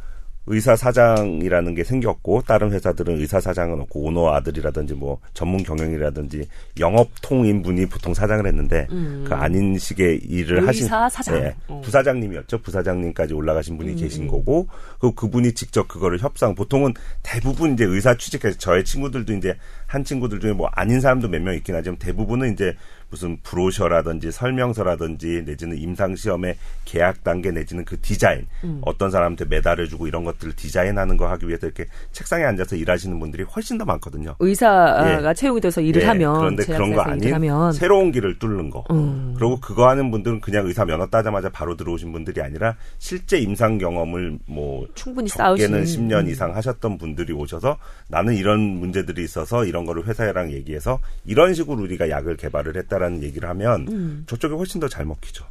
의사 사장이라는 게 생겼고 다른 회사들은 의사 사장은 없고 오너 아들이라든지 뭐 전문 경영이라든지 영업 통인 분이 보통 사장을 했는데 그 아닌 식의 일을 하신 사장. 네, 부사장님이었죠. 부사장님까지 올라가신 분이 계신 거고 그분이 직접 그거를 협상. 보통은 대부분 이제 의사 취직해서 저의 친구들도 이제 한 친구들 중에 뭐 아닌 사람도 몇 명 있긴 하지만 대부분은 이제 무슨 브로셔라든지 설명서라든지 내지는 임상시험의 계약 단계 내지는 그 디자인 어떤 사람한테 매달해주고 이런 것들을 디자인하는 거 하기 위해서 이렇게 책상에 앉아서 일하시는 분들이 훨씬 더 많거든요. 의사가 채용이 돼서 일을 하면 그런데 그런 거 아닌 새로운 길을 뚫는 거 그리고 그거 하는 분들은 그냥 의사 면허 따자마자 바로 들어오신 분들이 아니라 실제 임상 경험을 뭐 충분히 적게는 10년 이상 하셨던 분들이 오셔서 나는 이런 문제들이 있어서 이런 거를 회사랑 얘기해서 이런 식으로 우리가 약을 개발을 했다 라는 얘기를 하면 저쪽이 훨씬 더 잘 먹히죠.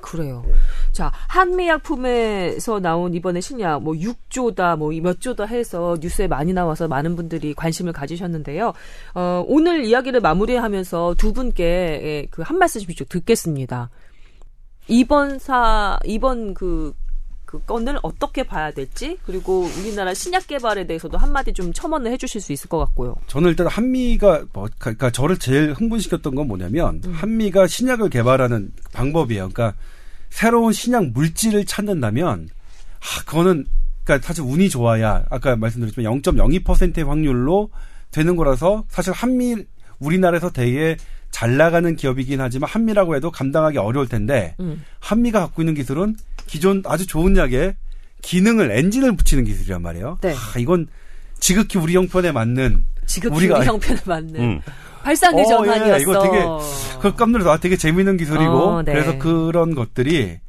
그래요. 네. 자, 한미약품에서 나온 이번에 신약 뭐 6조다 뭐 몇 조다 해서 뉴스에 많이 나와서 많은 분들이 관심을 가지셨는데요. 오늘 이야기를 마무리하면서 두 분께 그 한 말씀 듣겠습니다. 이번 그 그 건을 어떻게 봐야 될지, 그리고 우리나라 신약 개발에 대해서도 한마디 좀 첨언을 해주실 수 있을 것 같고요. 저는 일단 한미가 그러니까 저를 제일 흥분시켰던 건 뭐냐면 한미가 신약을 개발하는 방법이에요. 그러니까 새로운 신약 물질을 찾는다면 그거는 그러니까 사실 운이 좋아야 아까 말씀드렸지만 0.02%의 확률로 되는 거라서 사실 한미 우리나라에서 되게 잘 나가는 기업이긴 하지만 한미라고 해도 감당하기 어려울 텐데 한미가 갖고 있는 기술은 기존 아주 좋은 약에 기능을 엔진을 붙이는 기술이란 말이에요. 네. 이건 지극히 우리 형편에 맞는 우리 형편에 맞는 발상의전환이었어. 예, 이거 되게 그 깜놀해서 되게 재미있는 기술이고 네. 그래서 그런 것들이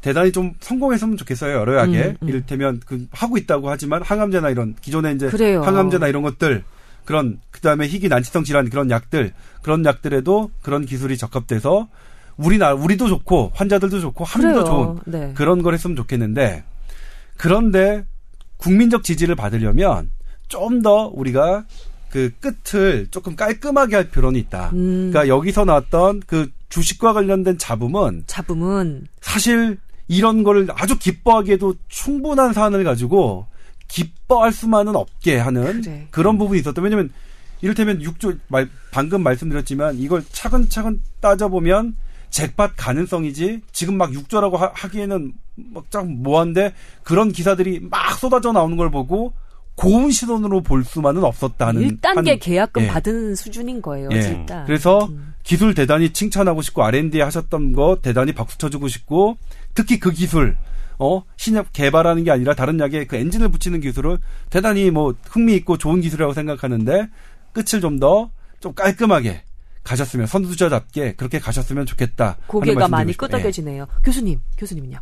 대단히 좀 성공했으면 좋겠어요. 여러 약에 이를테면 그 하고 있다고 하지만 항암제나 이런 기존에 이제 그래요. 항암제나 이런 것들 그런 그다음에 희귀 난치성 질환 그런 약들 그런 약들에도 그런 기술이 적합돼서 우리도 좋고 환자들도 좋고 한미도 좋은 네. 그런 걸 했으면 좋겠는데 그런데 국민적 지지를 받으려면 좀 더 우리가 그 끝을 조금 깔끔하게 할 필요는 있다. 그러니까 여기서 나왔던 그 주식과 관련된 잡음은 사실 이런 거를 아주 기뻐하기에도 충분한 사안을 가지고 기뻐할 수만은 없게 하는 그래. 그런 부분이 있었다. 왜냐면 이를테면 6조 방금 말씀드렸지만 이걸 차근차근 따져보면 잭팟 가능성이지 지금 막 6조라고 하기에는 막 쫙 뭐한데 그런 기사들이 막 쏟아져 나오는 걸 보고 고운 시선으로 볼 수만은 없었다는 1단계 계약금 예. 받은 수준인 거예요. 예. 진짜. 그래서 기술 대단히 칭찬하고 싶고 R&D 하셨던 거 대단히 박수 쳐주고 싶고 특히 그 기술 신약 개발하는 게 아니라 다른 약에 그 엔진을 붙이는 기술을 대단히 뭐 흥미있고 좋은 기술이라고 생각하는데 끝을 좀 더 좀 깔끔하게 가셨으면 선두주자답게 그렇게 가셨으면 좋겠다. 고개가 많이 끄덕여지네요. 예. 교수님은요?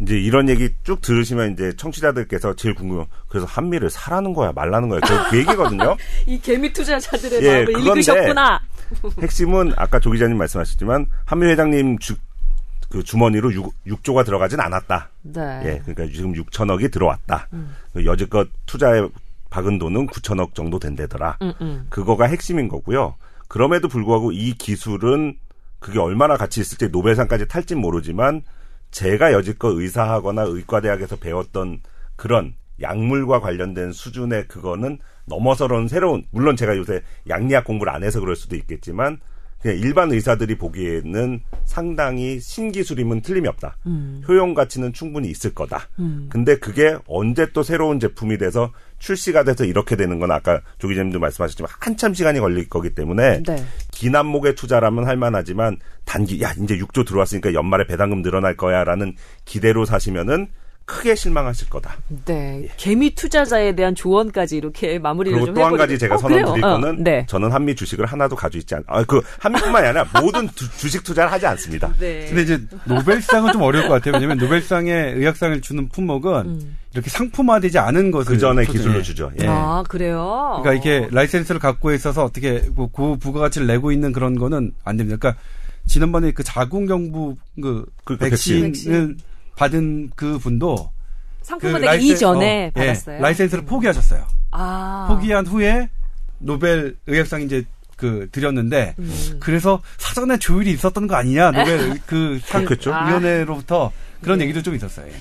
이제 이런 얘기 쭉 들으시면 이제 청취자들께서 제일 궁금해요. 그래서 한미를 사라는 거야, 말라는 거야. 그 얘기거든요. 이 개미 투자자들의 마음을 읽으셨구나. 핵심은 아까 조 기자님 말씀하셨지만 한미 회장님 주머니로 6조가 들어가진 않았다. 네. 예, 그러니까 지금 6천억이 들어왔다. 여지껏 투자에 박은 돈은 9천억 정도 된대더라. 그거가 핵심인 거고요. 그럼에도 불구하고 이 기술은 그게 얼마나 가치 있을지 노벨상까지 탈진 모르지만 제가 여지껏 의사하거나 의과대학에서 배웠던 그런 약물과 관련된 수준의 그거는 넘어서는 새로운, 물론 제가 요새 약리학 공부를 안 해서 그럴 수도 있겠지만 그냥 일반 의사들이 보기에는 상당히 신기술임은 틀림이 없다. 효용 가치는 충분히 있을 거다. 근데 그게 언제 또 새로운 제품이 돼서 출시가 돼서 이렇게 되는 건 아까 조 기자님도 말씀하셨지만 한참 시간이 걸릴 거기 때문에 네. 긴 안목의 투자라면 할 만하지만 단기 이제 6조 들어왔으니까 연말에 배당금 늘어날 거야라는 기대로 사시면은 크게 실망하실 거다. 네. 예. 개미 투자자에 대한 조언까지 이렇게 마무리를 좀 해보죠. 그리고 또 한 가지 제가 선언드릴 거는 네. 저는 한미 주식을 하나도 가지고 있지 않아요. 한미뿐만이 아니라 모든 주식 투자를 하지 않습니다. 네. 근데 이제 노벨상은 좀 어려울 것 같아요. 왜냐하면 노벨상에 의학상을 주는 품목은 이렇게 상품화되지 않은 것을. 그전의 기술로 주죠. 예. 아, 그래요? 그러니까 이렇게 라이센스를 갖고 있어서 어떻게 그 부가가치를 내고 있는 그런 거는 안 됩니다. 그러니까 지난번에 그 자궁경부 백신을 받은 그 분도 상품화되기 이전에 받았어요. 예, 라이센스를 포기하셨어요. 포기한 후에 노벨 의학상 이제 드렸는데 그래서 사전에 조율이 있었던 거 아니냐 노벨 상위원회로부터 그런 얘기도 좀 있었어요. 예.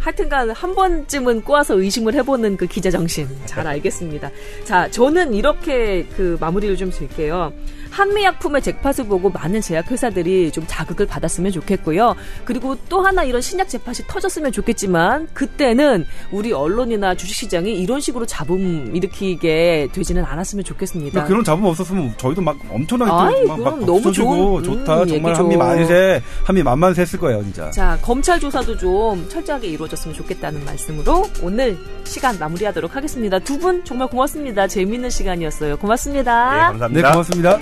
하여튼간 한 번쯤은 꼬아서 의심을 해보는 그 기자 정신 잘 알겠습니다. 자, 저는 이렇게 마무리를 좀 드릴게요. 한미약품의 잭팟을 보고 많은 제약회사들이 좀 자극을 받았으면 좋겠고요. 그리고 또 하나 이런 신약 잭팟이 터졌으면 좋겠지만 그때는 우리 언론이나 주식시장이 이런 식으로 잡음 일으키게 되지는 않았으면 좋겠습니다. 그런 잡음 없었으면 저희도 막 엄청나게 막 너무 좋은 좋다. 정말 한미 만만세 했을 거예요, 진짜. 자, 검찰 조사도 좀 철저하게 이루어졌으면 좋겠다는 말씀으로 오늘 시간 마무리하도록 하겠습니다. 두 분 정말 고맙습니다. 재미있는 시간이었어요. 고맙습니다. 네, 감사합니다. 네, 고맙습니다.